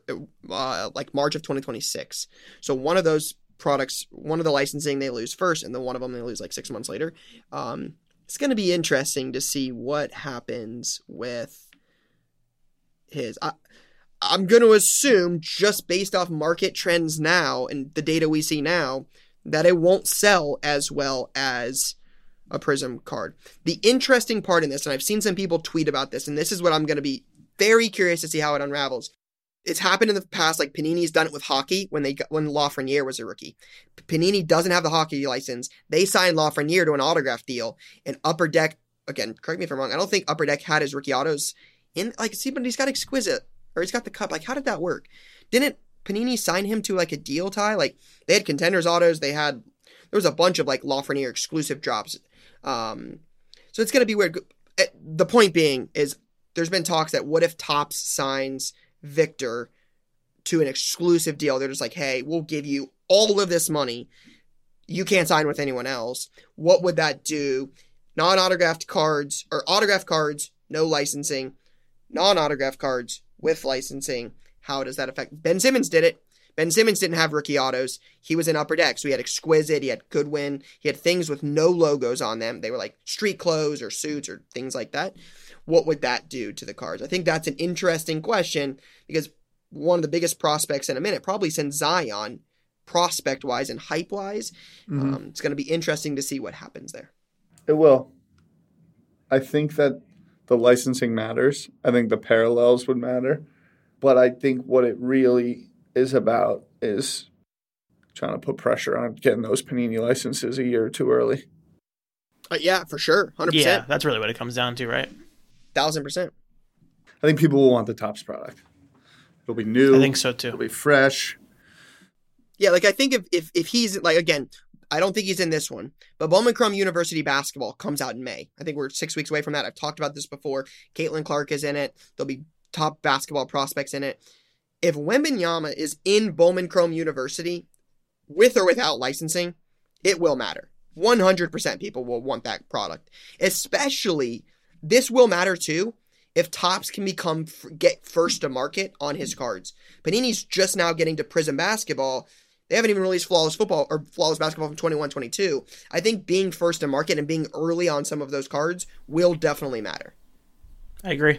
uh, like March of twenty twenty-six. So one of those products, one of the licensing they lose first, and then one of them they lose like six months later. Um, it's going to be interesting to see what happens with his. I, I'm going to assume, just based off market trends now and the data we see now, that it won't sell as well as a Prism card. The interesting part in this, and I've seen some people tweet about this, and this is what I'm going to be very curious to see how it unravels. It's happened in the past, like Panini's done it with hockey when they got, when Lafreniere was a rookie. Panini doesn't have the hockey license. They signed Lafreniere to an autograph deal, and Upper Deck, again, correct me if I'm wrong, I don't think Upper Deck had his rookie autos in, like, see, but he's got Exquisite, or he's got the Cup. Like, how did that work? Didn't Panini sign him to, like, a deal tie? Like, they had Contenders autos. They had, there was a bunch of, like, Lafreniere exclusive drops. Um, so it's going to be weird. The point being is there's been talks that what if Topps signs Victor to an exclusive deal? They're just like, hey, we'll give you all of this money. You can't sign with anyone else. What would that do? Non-autographed cards, or autographed cards, no licensing. Non-autographed cards with licensing. How does that affect? Ben Simmons did it. Ben Simmons didn't have rookie autos. He was in Upper Deck. So he had Exquisite. He had Goodwin. He had things with no logos on them. They were like street clothes or suits or things like that. What would that do to the cards? I think that's an interesting question, because one of the biggest prospects in a minute, probably since Zion, prospect-wise and hype-wise, mm-hmm. um, it's going to be interesting to see what happens there. It will. I think that the licensing matters. I think the parallels would matter. But I think what it really is about is trying to put pressure on getting those Panini licenses a year or two early. Uh, yeah, for sure. one hundred percent. Yeah, that's really what it comes down to, right? one thousand percent. I think people will want the Topps product. It'll be new. I think so, too. It'll be fresh. Yeah, like I think if, if, if he's, like, again, I don't think he's in this one, but Bowman Crum University basketball comes out in May. I think we're six weeks away from that. I've talked about this before. Caitlin Clark is in it. There'll be top basketball prospects in it. If Wembanyama is in Bowman Chrome University, with or without licensing, it will matter. one hundred percent people will want that product. Especially, this will matter too, if Topps can become get first to market on his cards. Panini's just now getting to Prism basketball. They haven't even released Flawless football or Flawless basketball from twenty-one twenty-two. I think being first to market and being early on some of those cards will definitely matter. I agree.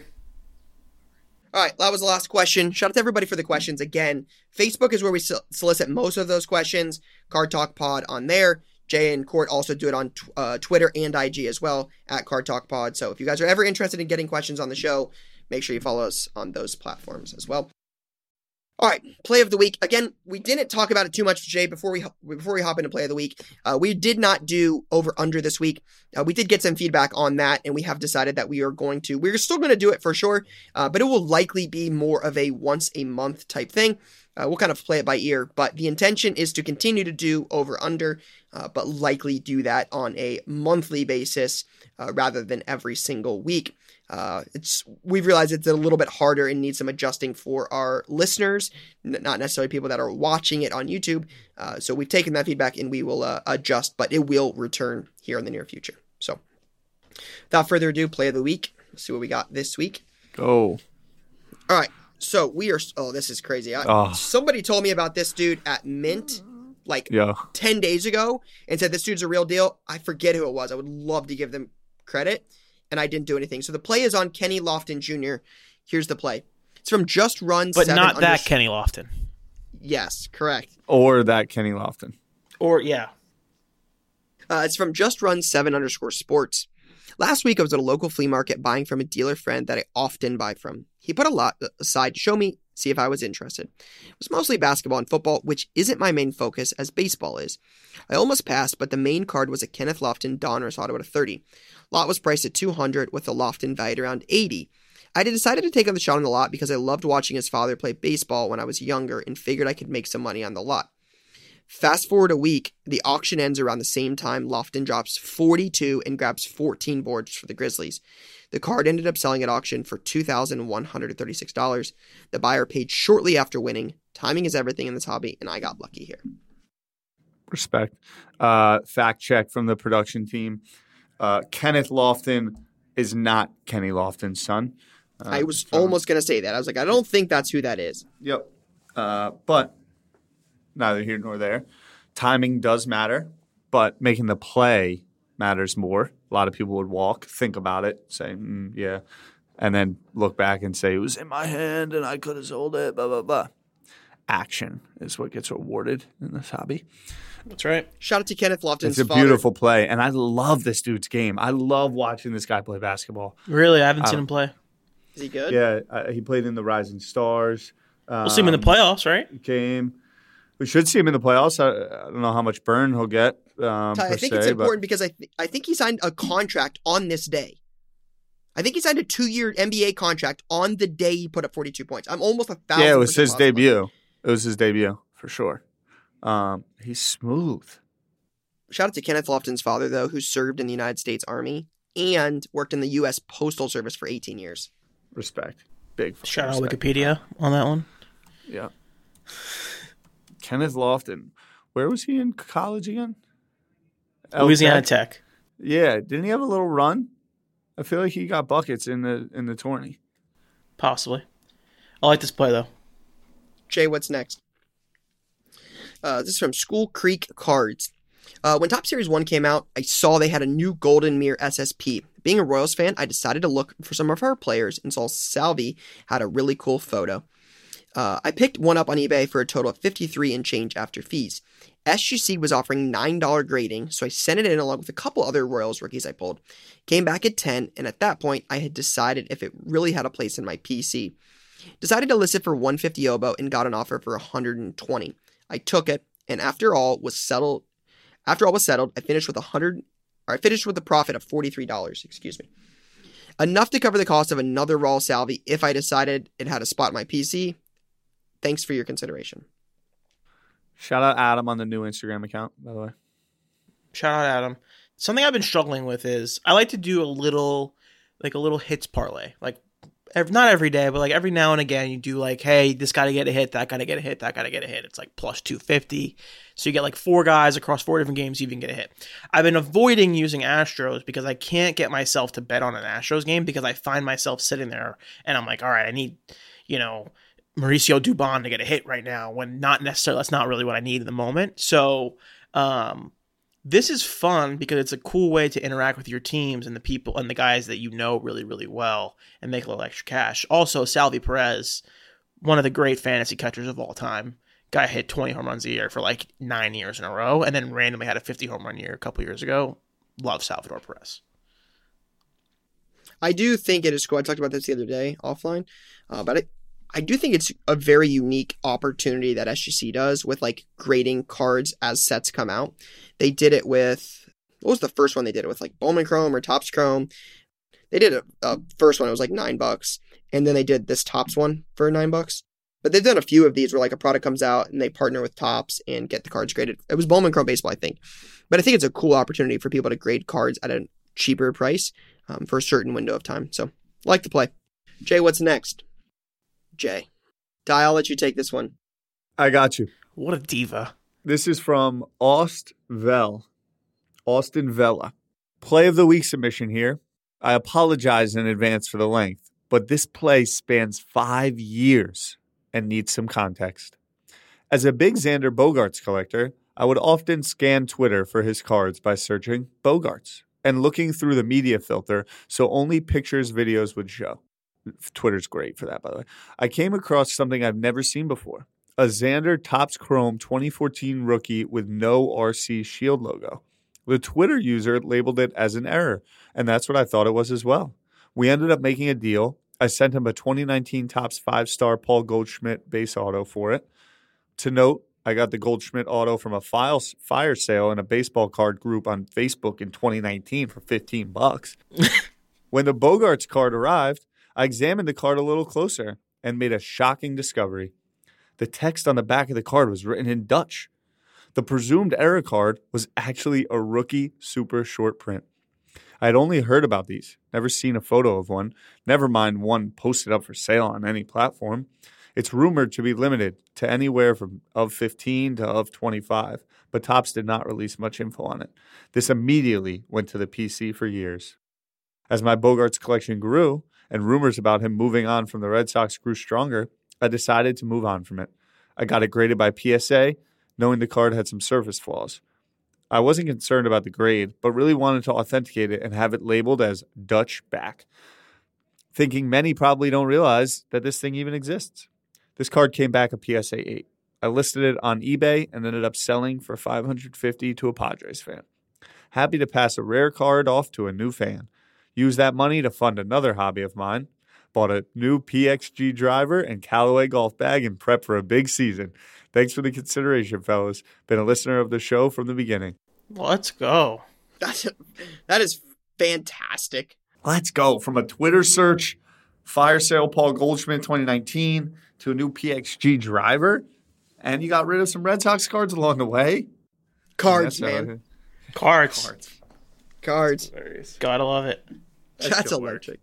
All right, that was the last question. Shout out to everybody for the questions. Again, Facebook is where we solicit most of those questions. Card Talk Pod on there. Jay and Court also do it on t- uh, Twitter and I G as well, at Card Talk Pod. So if you guys are ever interested in getting questions on the show, make sure you follow us on those platforms as well. All right, play of the week. Again, we didn't talk about it too much, Jay, before we before we hop into play of the week. Uh, we did not do over-under this week. Uh, we did get some feedback on that, and we have decided that we are going to, we're still going to do it for sure, uh, but it will likely be more of a once-a-month type thing. Uh, we'll kind of play it by ear, but the intention is to continue to do over-under, uh, but likely do that on a monthly basis uh, rather than every single week. Uh, it's we've realized it's a little bit harder and needs some adjusting for our listeners, n- not necessarily people that are watching it on YouTube. Uh, so we've taken that feedback and we will uh, adjust, but it will return here in the near future. So without further ado, play of the week. Let's see what we got this week. Go. All right. So we are. Oh, this is crazy. I, oh. Somebody told me about this dude at Mint like yeah. ten days ago and said this dude's a real deal. I forget who it was. I would love to give them credit. And I didn't do anything. So the play is on Kenny Lofton Junior Here's the play. It's from Just Run. But seven not that sh- Kenny Lofton. Yes, correct. Or that Kenny Lofton. Or, yeah. Uh, it's from Just Run seven underscore sports. Last week, I was at a local flea market buying from a dealer friend that I often buy from. He put a lot aside to show me, see if I was interested. It was mostly basketball and football, which isn't my main focus as baseball is. I almost passed, but the main card was a Kenneth Lofton Donruss auto at a thirty. Lot was priced at two hundred with the Lofton valued around eighty. I decided to take on the shot on the lot because I loved watching his father play baseball when I was younger and figured I could make some money on the lot. Fast forward a week, the auction ends around the same time. Lofton drops forty-two and grabs fourteen boards for the Grizzlies. The card ended up selling at auction for two thousand one hundred thirty-six dollars. The buyer paid shortly after winning. Timing is everything in this hobby, and I got lucky here. Respect. Uh, fact check from the production team. Uh, Kenneth Lofton is not Kenny Lofton's son. Uh, I was so. almost going to say that. I was like, I don't think that's who that is. Yep. Uh, but neither here nor there. Timing does matter, but making the play matters more. A lot of people would walk, think about it, say, mm, yeah, and then look back and say, it was in my hand and I could have sold it, blah, blah, blah. Action is what gets rewarded in this hobby. That's right. Shout out to Kenneth Lofton's father. It's a beautiful play, and I love this dude's game. I love watching this guy play basketball. Really? I haven't um, seen him play. Is he good? Yeah, uh, he played in the Rising Stars. Um, we'll see him in the playoffs, right? Game. We should see him in the playoffs. I, I don't know how much burn he'll get. Um, Ty, I think se, it's important because I th- I think he signed a contract on this day. I think he signed a two-year N B A contract on the day he put up forty-two points. I'm almost a thousand. Yeah, it was his debut. Money. It was his debut for sure. Um, he's smooth. Shout out to Kenneth Lofton's father, though, who served in the United States Army and worked in the U S Postal Service for eighteen years. Respect. Big. Shout out Wikipedia on that one. Yeah. Kenneth Lofton. Where was he in college again? Louisiana Tech. Tech. Yeah. Didn't he have a little run? I feel like he got buckets in the in the tourney. Possibly. I like this play, though. Jay, what's next? Uh, this is from School Creek Cards. Uh, when Top Series one came out, I saw they had a new Golden Mirror S S P. Being a Royals fan, I decided to look for some of our players and saw Salvi had a really cool photo. Uh, I picked one up on eBay for a total of fifty-three and change after fees. S G C was offering nine dollars grading, so I sent it in along with a couple other Royals rookies I pulled. Came back at ten, and at that point, I had decided if it really had a place in my P C. Decided to list it for one hundred fifty oboe and got an offer for one hundred twenty. I took it, and after all was settled, after all was settled, I finished with one hundred. Or I finished with a profit of forty-three dollars. Excuse me, enough to cover the cost of another raw Salvi if I decided it had a spot in my P C. Thanks for your consideration. Shout out Adam on the new Instagram account, by the way. Shout out Adam. Something I've been struggling with is I like to do a little, like a little hits parlay, like. Not every day, but like every now and again, you do like, hey, this got to get a hit, that got to get a hit, that got to get a hit. It's like plus two fifty. So you get like four guys across four different games, you even get a hit. I've been avoiding using Astros because I can't get myself to bet on an Astros game because I find myself sitting there and I'm like, all right, I need, you know, Mauricio Dubon to get a hit right now when not necessarily, that's not really what I need in the moment. So, um, this is fun because it's a cool way to interact with your teams and the people and the guys that you know really, really well and make a little extra cash. Also, Salvi Perez, one of the great fantasy catchers of all time, guy hit twenty home runs a year for like nine years in a row and then randomly had a fifty home run year a couple years ago. Love Salvador Perez. I do think it is cool. I talked about this the other day offline, uh, but I, I do think it's a very unique opportunity that S G C does with like grading cards as sets come out. They did it with, what was the first one they did it with? Like Bowman Chrome or Topps Chrome. They did a, a first one. It was like nine bucks. And then they did this Topps one for nine bucks. But they've done a few of these where like a product comes out and they partner with Topps and get the cards graded. It was Bowman Chrome Baseball, I think. But I think it's a cool opportunity for people to grade cards at a cheaper price um, for a certain window of time. So like the play. Jay, what's next? Jay. Ty, I'll let you take this one. I got you. What a diva. This is from Aust Vel. Austin Vela. Play of the week submission here. I apologize in advance for the length, but this play spans five years and needs some context. As a big Xander Bogaerts collector, I would often scan Twitter for his cards by searching Bogaerts and looking through the media filter so only pictures, videos would show. Twitter's great for that, by the way. I came across something I've never seen before. A Xander Topps Chrome twenty fourteen rookie with no R C Shield logo. The Twitter user labeled it as an error, and that's what I thought it was as well. We ended up making a deal. I sent him a twenty nineteen Topps five-star Paul Goldschmidt base auto for it. To note, I got the Goldschmidt auto from a file, fire sale in a baseball card group on Facebook in twenty nineteen for fifteen bucks. When the Bogaerts card arrived, I examined the card a little closer and made a shocking discovery. The text on the back of the card was written in Dutch. The presumed error card was actually a rookie super short print. I had only heard about these, never seen a photo of one, never mind one posted up for sale on any platform. It's rumored to be limited to anywhere from of fifteen to of twenty-five, but Topps did not release much info on it. This immediately went to the P C for years. As my Bogarts collection grew and rumors about him moving on from the Red Sox grew stronger, I decided to move on from it. I got it graded by P S A, knowing the card had some surface flaws. I wasn't concerned about the grade, but really wanted to authenticate it and have it labeled as Dutch back, thinking many probably don't realize that this thing even exists. This card came back a P S A eight. I listed it on eBay and ended up selling for five hundred fifty dollars to a Padres fan. Happy to pass a rare card off to a new fan. Use that money to fund another hobby of mine. Bought a new P X G driver and Callaway golf bag in prep for a big season. Thanks for the consideration, fellas. Been a listener of the show from the beginning. Let's go. That's a, that is fantastic. Let's go. From a Twitter search, fire sale Paul Goldschmidt twenty nineteen, to a new P X G driver. And you got rid of some Red Sox cards along the way. Cards, man. Cards. Cards. Cards. Hilarious. Gotta love it. That's, That's electric.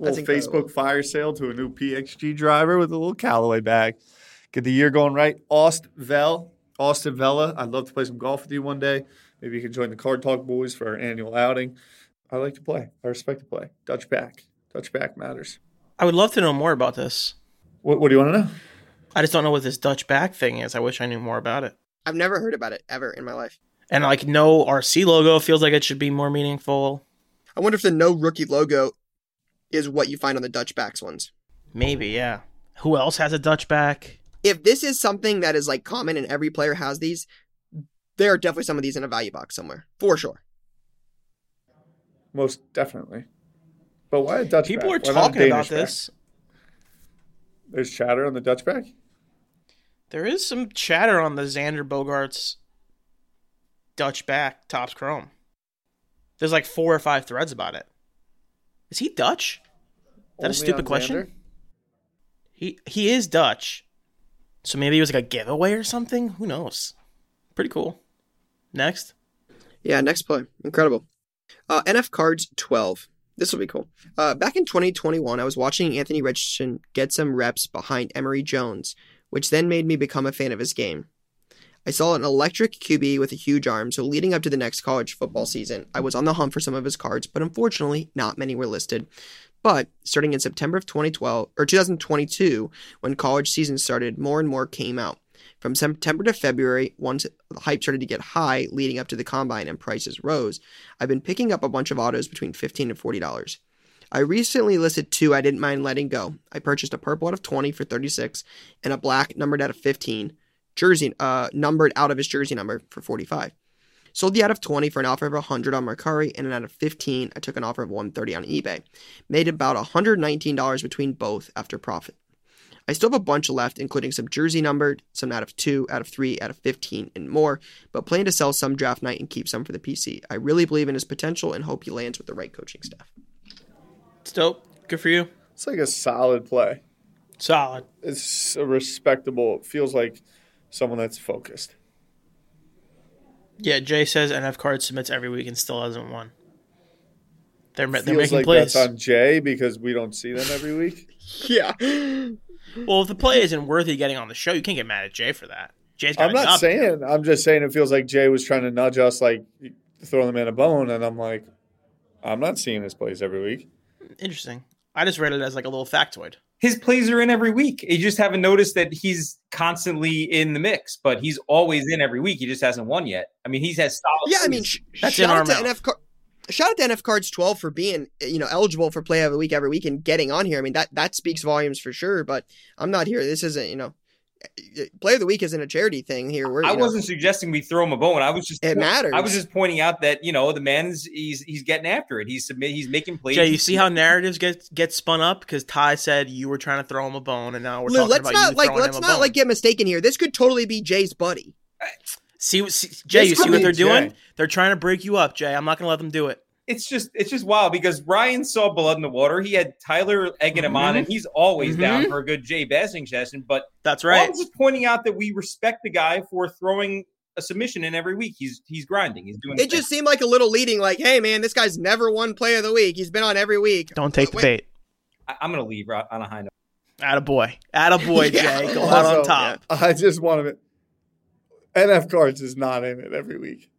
Little That's Facebook fire sale to a new P X G driver with a little Callaway bag. Get the year going right. Aust Vel, Austin Vela. I'd love to play some golf with you one day. Maybe you can join the Card Talk boys for our annual outing. I like to play. I respect to play. Dutch back. Dutch back matters. I would love to know more about this. What, what do you want to know? I just don't know what this Dutch back thing is. I wish I knew more about it. I've never heard about it ever in my life. And like no R C logo feels like it should be more meaningful. I wonder if the no rookie logo is what you find on the Dutch backs ones. Maybe, yeah. Who else has a Dutch back? If this is something that is like common and every player has these, there are definitely some of these in a value box somewhere. For sure. Most definitely. But why a Dutch back? People are talking about this. There's chatter on the Dutch back? There is some chatter on the Xander Bogarts Dutch back Topps Chrome. There's like four or five threads about it. Is he Dutch? Is that a stupid question? He he is Dutch. So maybe it was like a giveaway or something? Who knows? Pretty cool. Next. Yeah, next play. Incredible. Uh, N F Cards twelve. This will be cool. Uh, back in twenty twenty-one, I was watching Anthony Richardson get some reps behind Emory Jones, which then made me become a fan of his game. I saw an electric Q B with a huge arm, so leading up to the next college football season, I was on the hunt for some of his cards, but unfortunately, not many were listed. But starting in September of twenty twelve or two thousand twenty-two, when college season started, more and more came out. From September to February, once the hype started to get high leading up to the combine and prices rose, I've been picking up a bunch of autos between fifteen dollars and forty dollars. I recently listed two I didn't mind letting go. I purchased a purple out of twenty for thirty-six and a black numbered out of fifteen. Jersey uh, numbered out of his jersey number for forty-five. Sold the out of twenty for an offer of one hundred on Mercari and an out of fifteen. I took an offer of one hundred thirty on eBay. Made about one hundred nineteen dollars between both after profit. I still have a bunch left, including some jersey numbered, some out of two, out of three, out of fifteen, and more, but plan to sell some draft night and keep some for the P C. I really believe in his potential and hope he lands with the right coaching staff. It's dope. Good for you. It's like a solid play. Solid. It's a respectable. It feels like someone that's focused. Yeah, Jay says N F Card submits every week and still hasn't won. They're, they're making like plays. Feels like that's on Jay because we don't see them every week. Yeah. Well, if the play isn't worthy of getting on the show, you can't get mad at Jay for that. Jay's got I'm not job saying. I'm just saying it feels like Jay was trying to nudge us, like throw the man a bone, and I'm like, I'm not seeing his plays every week. Interesting. I just read it as like a little factoid. His plays are in every week. You just haven't noticed that he's constantly in the mix, but he's always in every week. He just hasn't won yet. I mean, he's had solid. Yeah, I mean, sh- That's shout, in out our to N F Car- shout out to N F Cards twelve for being, you know, eligible for play of the week every week and getting on here. I mean, that, that speaks volumes for sure, but I'm not here. This isn't, you know, play of the week isn't a charity thing here. We're, I wasn't know. suggesting we throw him a bone. I was just it matters. I was just pointing out that, you know, the man's he's he's getting after it. He's submit he's making plays. Jay, you see how narratives get get spun up because Ty said you were trying to throw him a bone, and now we're Lou, talking let's about not, you like, throwing let's him a not bone. Like get mistaken here. This could totally be Jay's buddy. See, see Jay, this you see what they're Jay. doing? They're trying to break you up, Jay. I'm not going to let them do it. It's just it's just wild because Ryan saw blood in the water. He had Tyler egging him mm-hmm. on, and he's always mm-hmm. down for a good Jay Bassing session. But that's right. I'm just pointing out that we respect the guy for throwing a submission in every week. He's he's grinding. He's doing. It just seemed like a little leading, like, "Hey, man, this guy's never won play of the week. He's been on every week. Don't take uh, the bait." I, I'm gonna leave on a high note. Attaboy. Attaboy, yeah. Jay. Go out also, on top. Yeah. I just want to – N F Cards is not in it every week.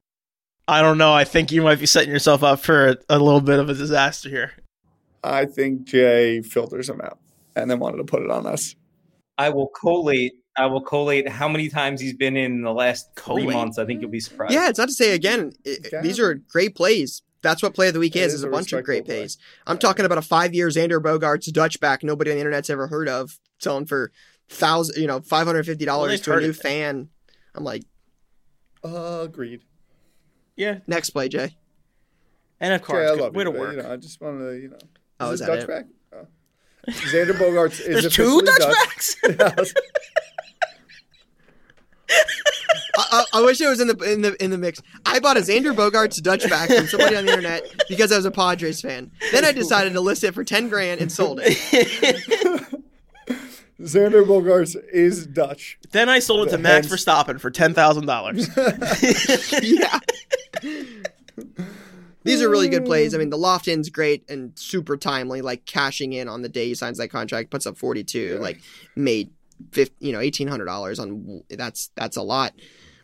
I don't know. I think you might be setting yourself up for a, a little bit of a disaster here. I think Jay filters them out and then wanted to put it on us. I will collate. I will collate how many times he's been in the last collate. three months. I think you'll be surprised. Yeah, it's not to say, again, it, okay. these are great plays. That's what Play of the Week is, is, is a bunch of great plays. I'm right. talking about a five-year Xander Bogaerts Dutch back nobody on the internet's ever heard of, selling for thousand, you know, five hundred fifty dollars well, to a new fan. I'm like... Uh, agreed. Yeah. Next play, Jay. N F Cards. Jay, way you, to work. You know, I just wanted to, you know... Oh, is, is that Dutch it? Back? Oh. Xander Bogaerts is There's two Dutchbacks? Dutch. I, I wish it was in the in the in the mix. I bought a Xander Bogaerts Dutchback from somebody on the internet because I was a Padres fan. Then I decided to list it for ten grand and sold it. Xander Bogaerts is Dutch. Then I sold it to the Max Verstappen for ten thousand dollars. Yeah, these are really good plays. I mean, the Lofton's great and super timely. Like cashing in on the day he signs that contract, puts up forty-two. Yeah. Like made. fifty, you know, eighteen hundred dollars on that's that's a lot.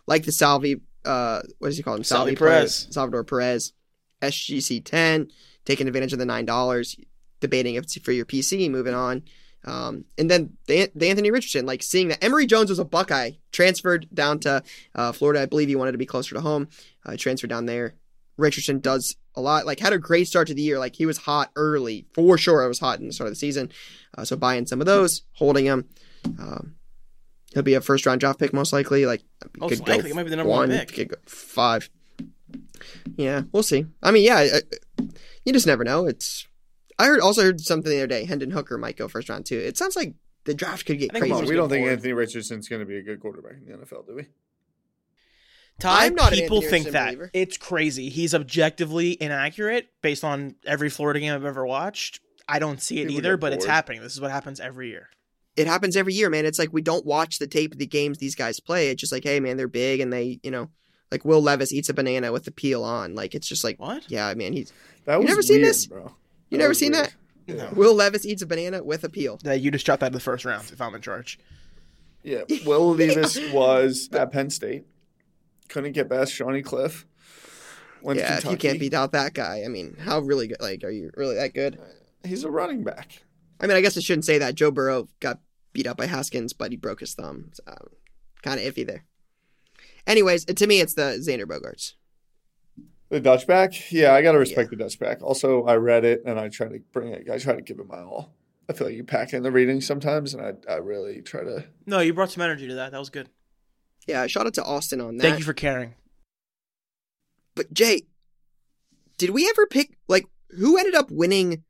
Like the Salvi, uh, what does he call him? Salvi, Salvi Perez. Perez, Salvador Perez, S G C ten, taking advantage of the nine dollars, debating if it's for your P C, moving on. Um, and then the, the Anthony Richardson, like seeing that Emory Jones was a Buckeye, transferred down to uh, Florida. I believe he wanted to be closer to home, uh, transferred down there. Richardson does a lot, like had a great start to the year. Like he was hot early, for sure. I was hot in the start of the season. Uh, so buying some of those, holding him. Um, he'll be a first round draft pick most likely. Like, most could likely, it might be the number one, one pick. Could go five. Yeah, we'll see. I mean, yeah, I, I, you just never know. It's. I heard also heard something the other day. Hendon Hooker might go first round too. It sounds like the draft could get crazy. Well, we don't think forward. Anthony Richardson's going to be a good quarterback in the N F L, do we? Ty, I'm not people think that believer. It's crazy. He's objectively inaccurate based on every Florida game I've ever watched. I don't see it people either, but it's happening. This is what happens every year. It happens every year, man. It's like we don't watch the tape of the games these guys play. It's just like, hey, man, they're big and they, you know, like Will Levis eats a banana with the peel on. Like, it's just like, what? Yeah, man, he's. That was you never weird, seen this? Bro. You that never seen weird. That? No. Will Levis eats a banana with a peel. Yeah, you just shot that in the first round if I'm in charge. Yeah. Will Levis was at Penn State. Couldn't get past Shawnee Cliff. Went yeah, if you can't beat out that guy. I mean, how really good? Like, are you really that good? He's a running back. I mean, I guess I shouldn't say that. Joe Burrow got beat up by Haskins, but he broke his thumb. So, um, kind of iffy there. Anyways, to me, it's the Xander Bogaerts. The Dutchback? Yeah, I got to respect yeah. the Dutchback. Also, I read it, and I try to bring it. I try to give it my all. I feel like you pack in the reading sometimes, and I, I really try to. No, you brought some energy to that. That was good. Yeah, shout out to Austin on that. Thank you for caring. But, Jay, did we ever pick, like, who ended up winning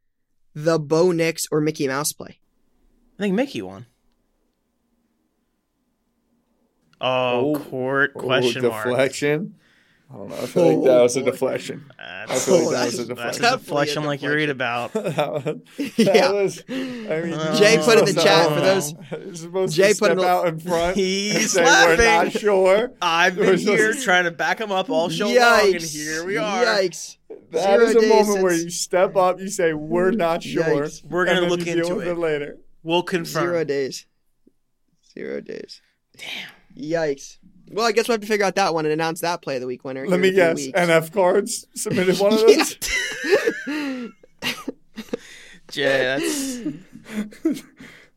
the Bo Nix or Mickey Mouse play? I think Mickey won. Oh, oh court oh, question deflection. Mark. I don't know. I feel oh, like that was a deflection. I feel like that was a deflection. That's a deflection like you read about. that was, that yeah. was, I mean, uh, Jay put in the chat for those. You're supposed Jay to put step in out in front. He's say, laughing. We're not sure. I've been here to... trying to back him up all show Yikes. Long, and here we are. Yikes. That Zero is a moment since... where you step up, you say, we're not sure. Yikes. We're going to look into it. It later. We'll confirm. Zero days. Zero days. Damn. Yikes. Well, I guess we'll have to figure out that one and announce that play of the week winner. Let me guess. Weeks. N F Cards submitted one of those? Jay, that's...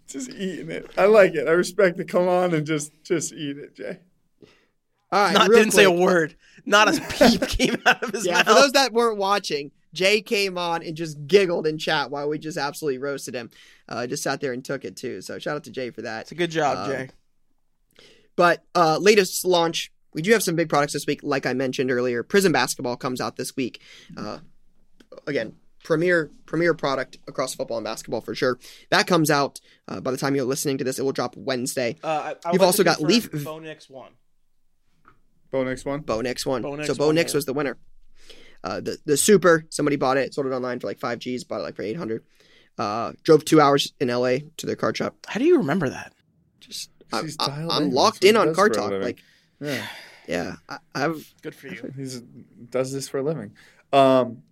just eating it. I like it. I respect it. Come on and just, just eat it, Jay. All right, Not, didn't quick. Say a word. Not a peep came out of his yeah, mouth. For those that weren't watching, Jay came on and just giggled in chat while we just absolutely roasted him. Uh, just sat there and took it, too. So shout out to Jay for that. It's a good job, um, Jay. But uh, latest launch, we do have some big products this week. Like I mentioned earlier, Prison Basketball comes out this week. Uh, again, premier premier product across football and basketball for sure. That comes out uh, by the time you're listening to this. It will drop Wednesday. Uh, I, I You've also got Leaf. Bo Nix won. Bo Nix won? Bo Nix won. Bo Nix so Bo won, Nix was the winner. Uh, the, the super, somebody bought it, sold it online for like five G's, bought it like for eight hundred. Uh, drove two hours in L A to their card shop. How do you remember that? Just I'm, I'm locked in on Card Talk. Like, yeah, yeah. I, I've good for you. He does this for a living. Um,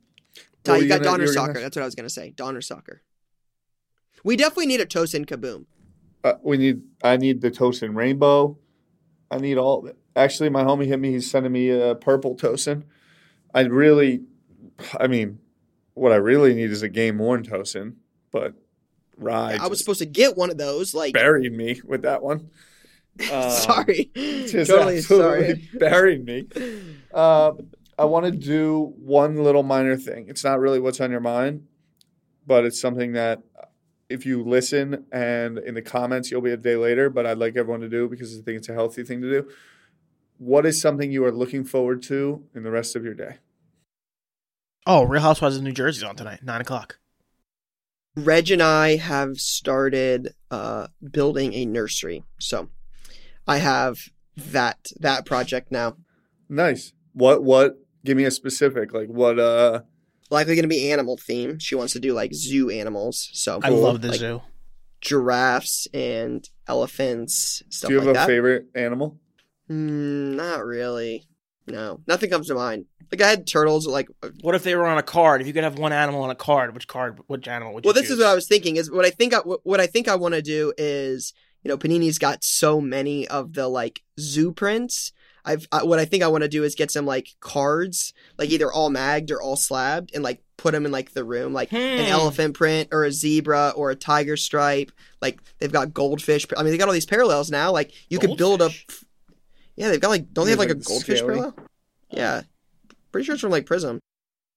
Ty, you got Donner Soccer. That's what I was gonna say. Donner Soccer. We definitely need a Tosin Kaboom. Uh, we need. I need the Tosin Rainbow. I need all of it. Actually, my homie hit me. He's sending me a purple Tosin. I really, I mean, what I really need is a game worn Tosin. But Rye, I was supposed to get one of those. Like buried me with that one. Uh, sorry, just totally absolutely sorry. Buried me. Uh, I want to do one little minor thing. It's not really what's on your mind, but it's something that if you listen and in the comments, you'll be a day later, but I'd like everyone to do because I think it's a healthy thing to do. What is something you are looking forward to in the rest of your day? Oh, Real Housewives of New Jersey's on tonight, nine o'clock. Reg and I have started uh, building a nursery, so I have that that project now. Nice. What, what, give me a specific, like what, uh. Likely going to be animal themed. She wants to do like zoo animals. So I love the like, zoo. Giraffes and elephants, stuff like that. Do you have like a that. favorite animal? Mm, not really. No. Nothing comes to mind. Like I had turtles. Like, what if they were on a card? If you could have one animal on a card, which card, which animal would you Well, this choose? Is what I was thinking. Is what I think I, what I think I want to do is, you know, Panini's got so many of the like zoo prints. I've, I, what I think I want to do is get some like cards, like either all magged or all slabbed, and like put them in like the room, like hmm. an elephant print or a zebra or a tiger stripe. Like they've got goldfish. I mean, they got all these parallels now. Like you goldfish? could build up. Yeah, they've got like don't they have like a goldfish scary. parallel? Yeah, pretty sure it's from like Prism.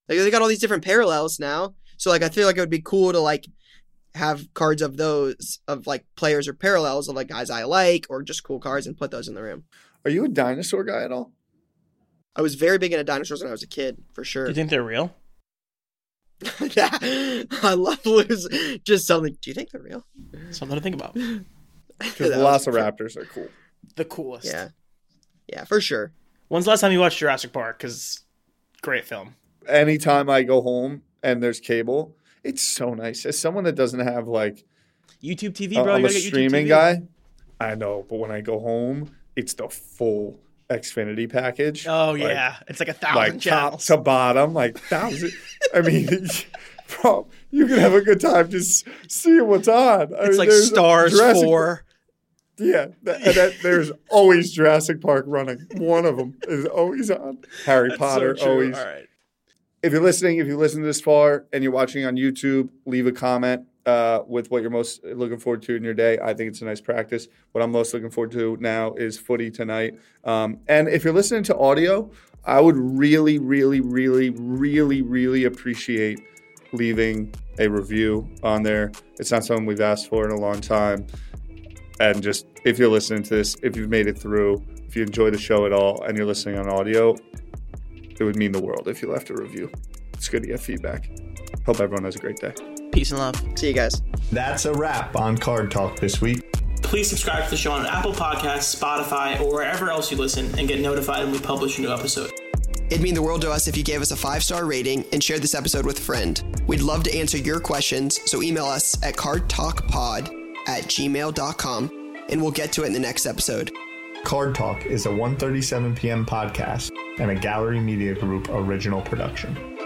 Like they got all these different parallels now. So like I feel like it would be cool to like have cards of those of like players or parallels of like guys I like or just cool cards and put those in the room. Are you a dinosaur guy at all? I was very big into dinosaurs when I was a kid, for sure. Do you think they're real? I love losing. Just something. Do you think they're real? Something to think about. Because velociraptors are cool. The coolest. Yeah. Yeah, for sure. When's the last time you watched Jurassic Park? Because great film. Anytime I go home and there's cable, it's so nice. As someone that doesn't have like YouTube T V, bro, I'm you a get streaming YouTube T V. Guy. I know, but when I go home, it's the full Xfinity package. Oh, like, yeah. It's like a thousand like channels. Top to bottom, like thousand. I mean, bro, you can have a good time just seeing what's on. I it's mean, like Stars Jurassic four. Yeah. That, that, there's always Jurassic Park running. One of them is always on. Harry That's Potter, so true. Always. All right. If you're listening, if you listen this far and you're watching on YouTube, leave a comment. Uh, with what you're most looking forward to in your day. I think it's a nice practice. What I'm most looking forward to now is footy tonight. Um, and if you're listening to audio, I would really, really, really, really, really appreciate leaving a review on there. It's not something we've asked for in a long time. And just if you're listening to this, if you've made it through, if you enjoy the show at all and you're listening on audio, it would mean the world if you left a review. It's good to get feedback. Hope everyone has a great day. Peace and love. See you guys. That's a wrap on Card Talk this week. Please subscribe to the show on Apple Podcasts, Spotify, or wherever else you listen and get notified when we publish a new episode. It'd mean the world to us if you gave us a five-star rating and shared this episode with a friend. We'd love to answer your questions, so email us at cardtalkpod at gmail dot com and we'll get to it in the next episode. Card Talk is a one thirty-seven p.m. podcast and a Gallery Media Group original production.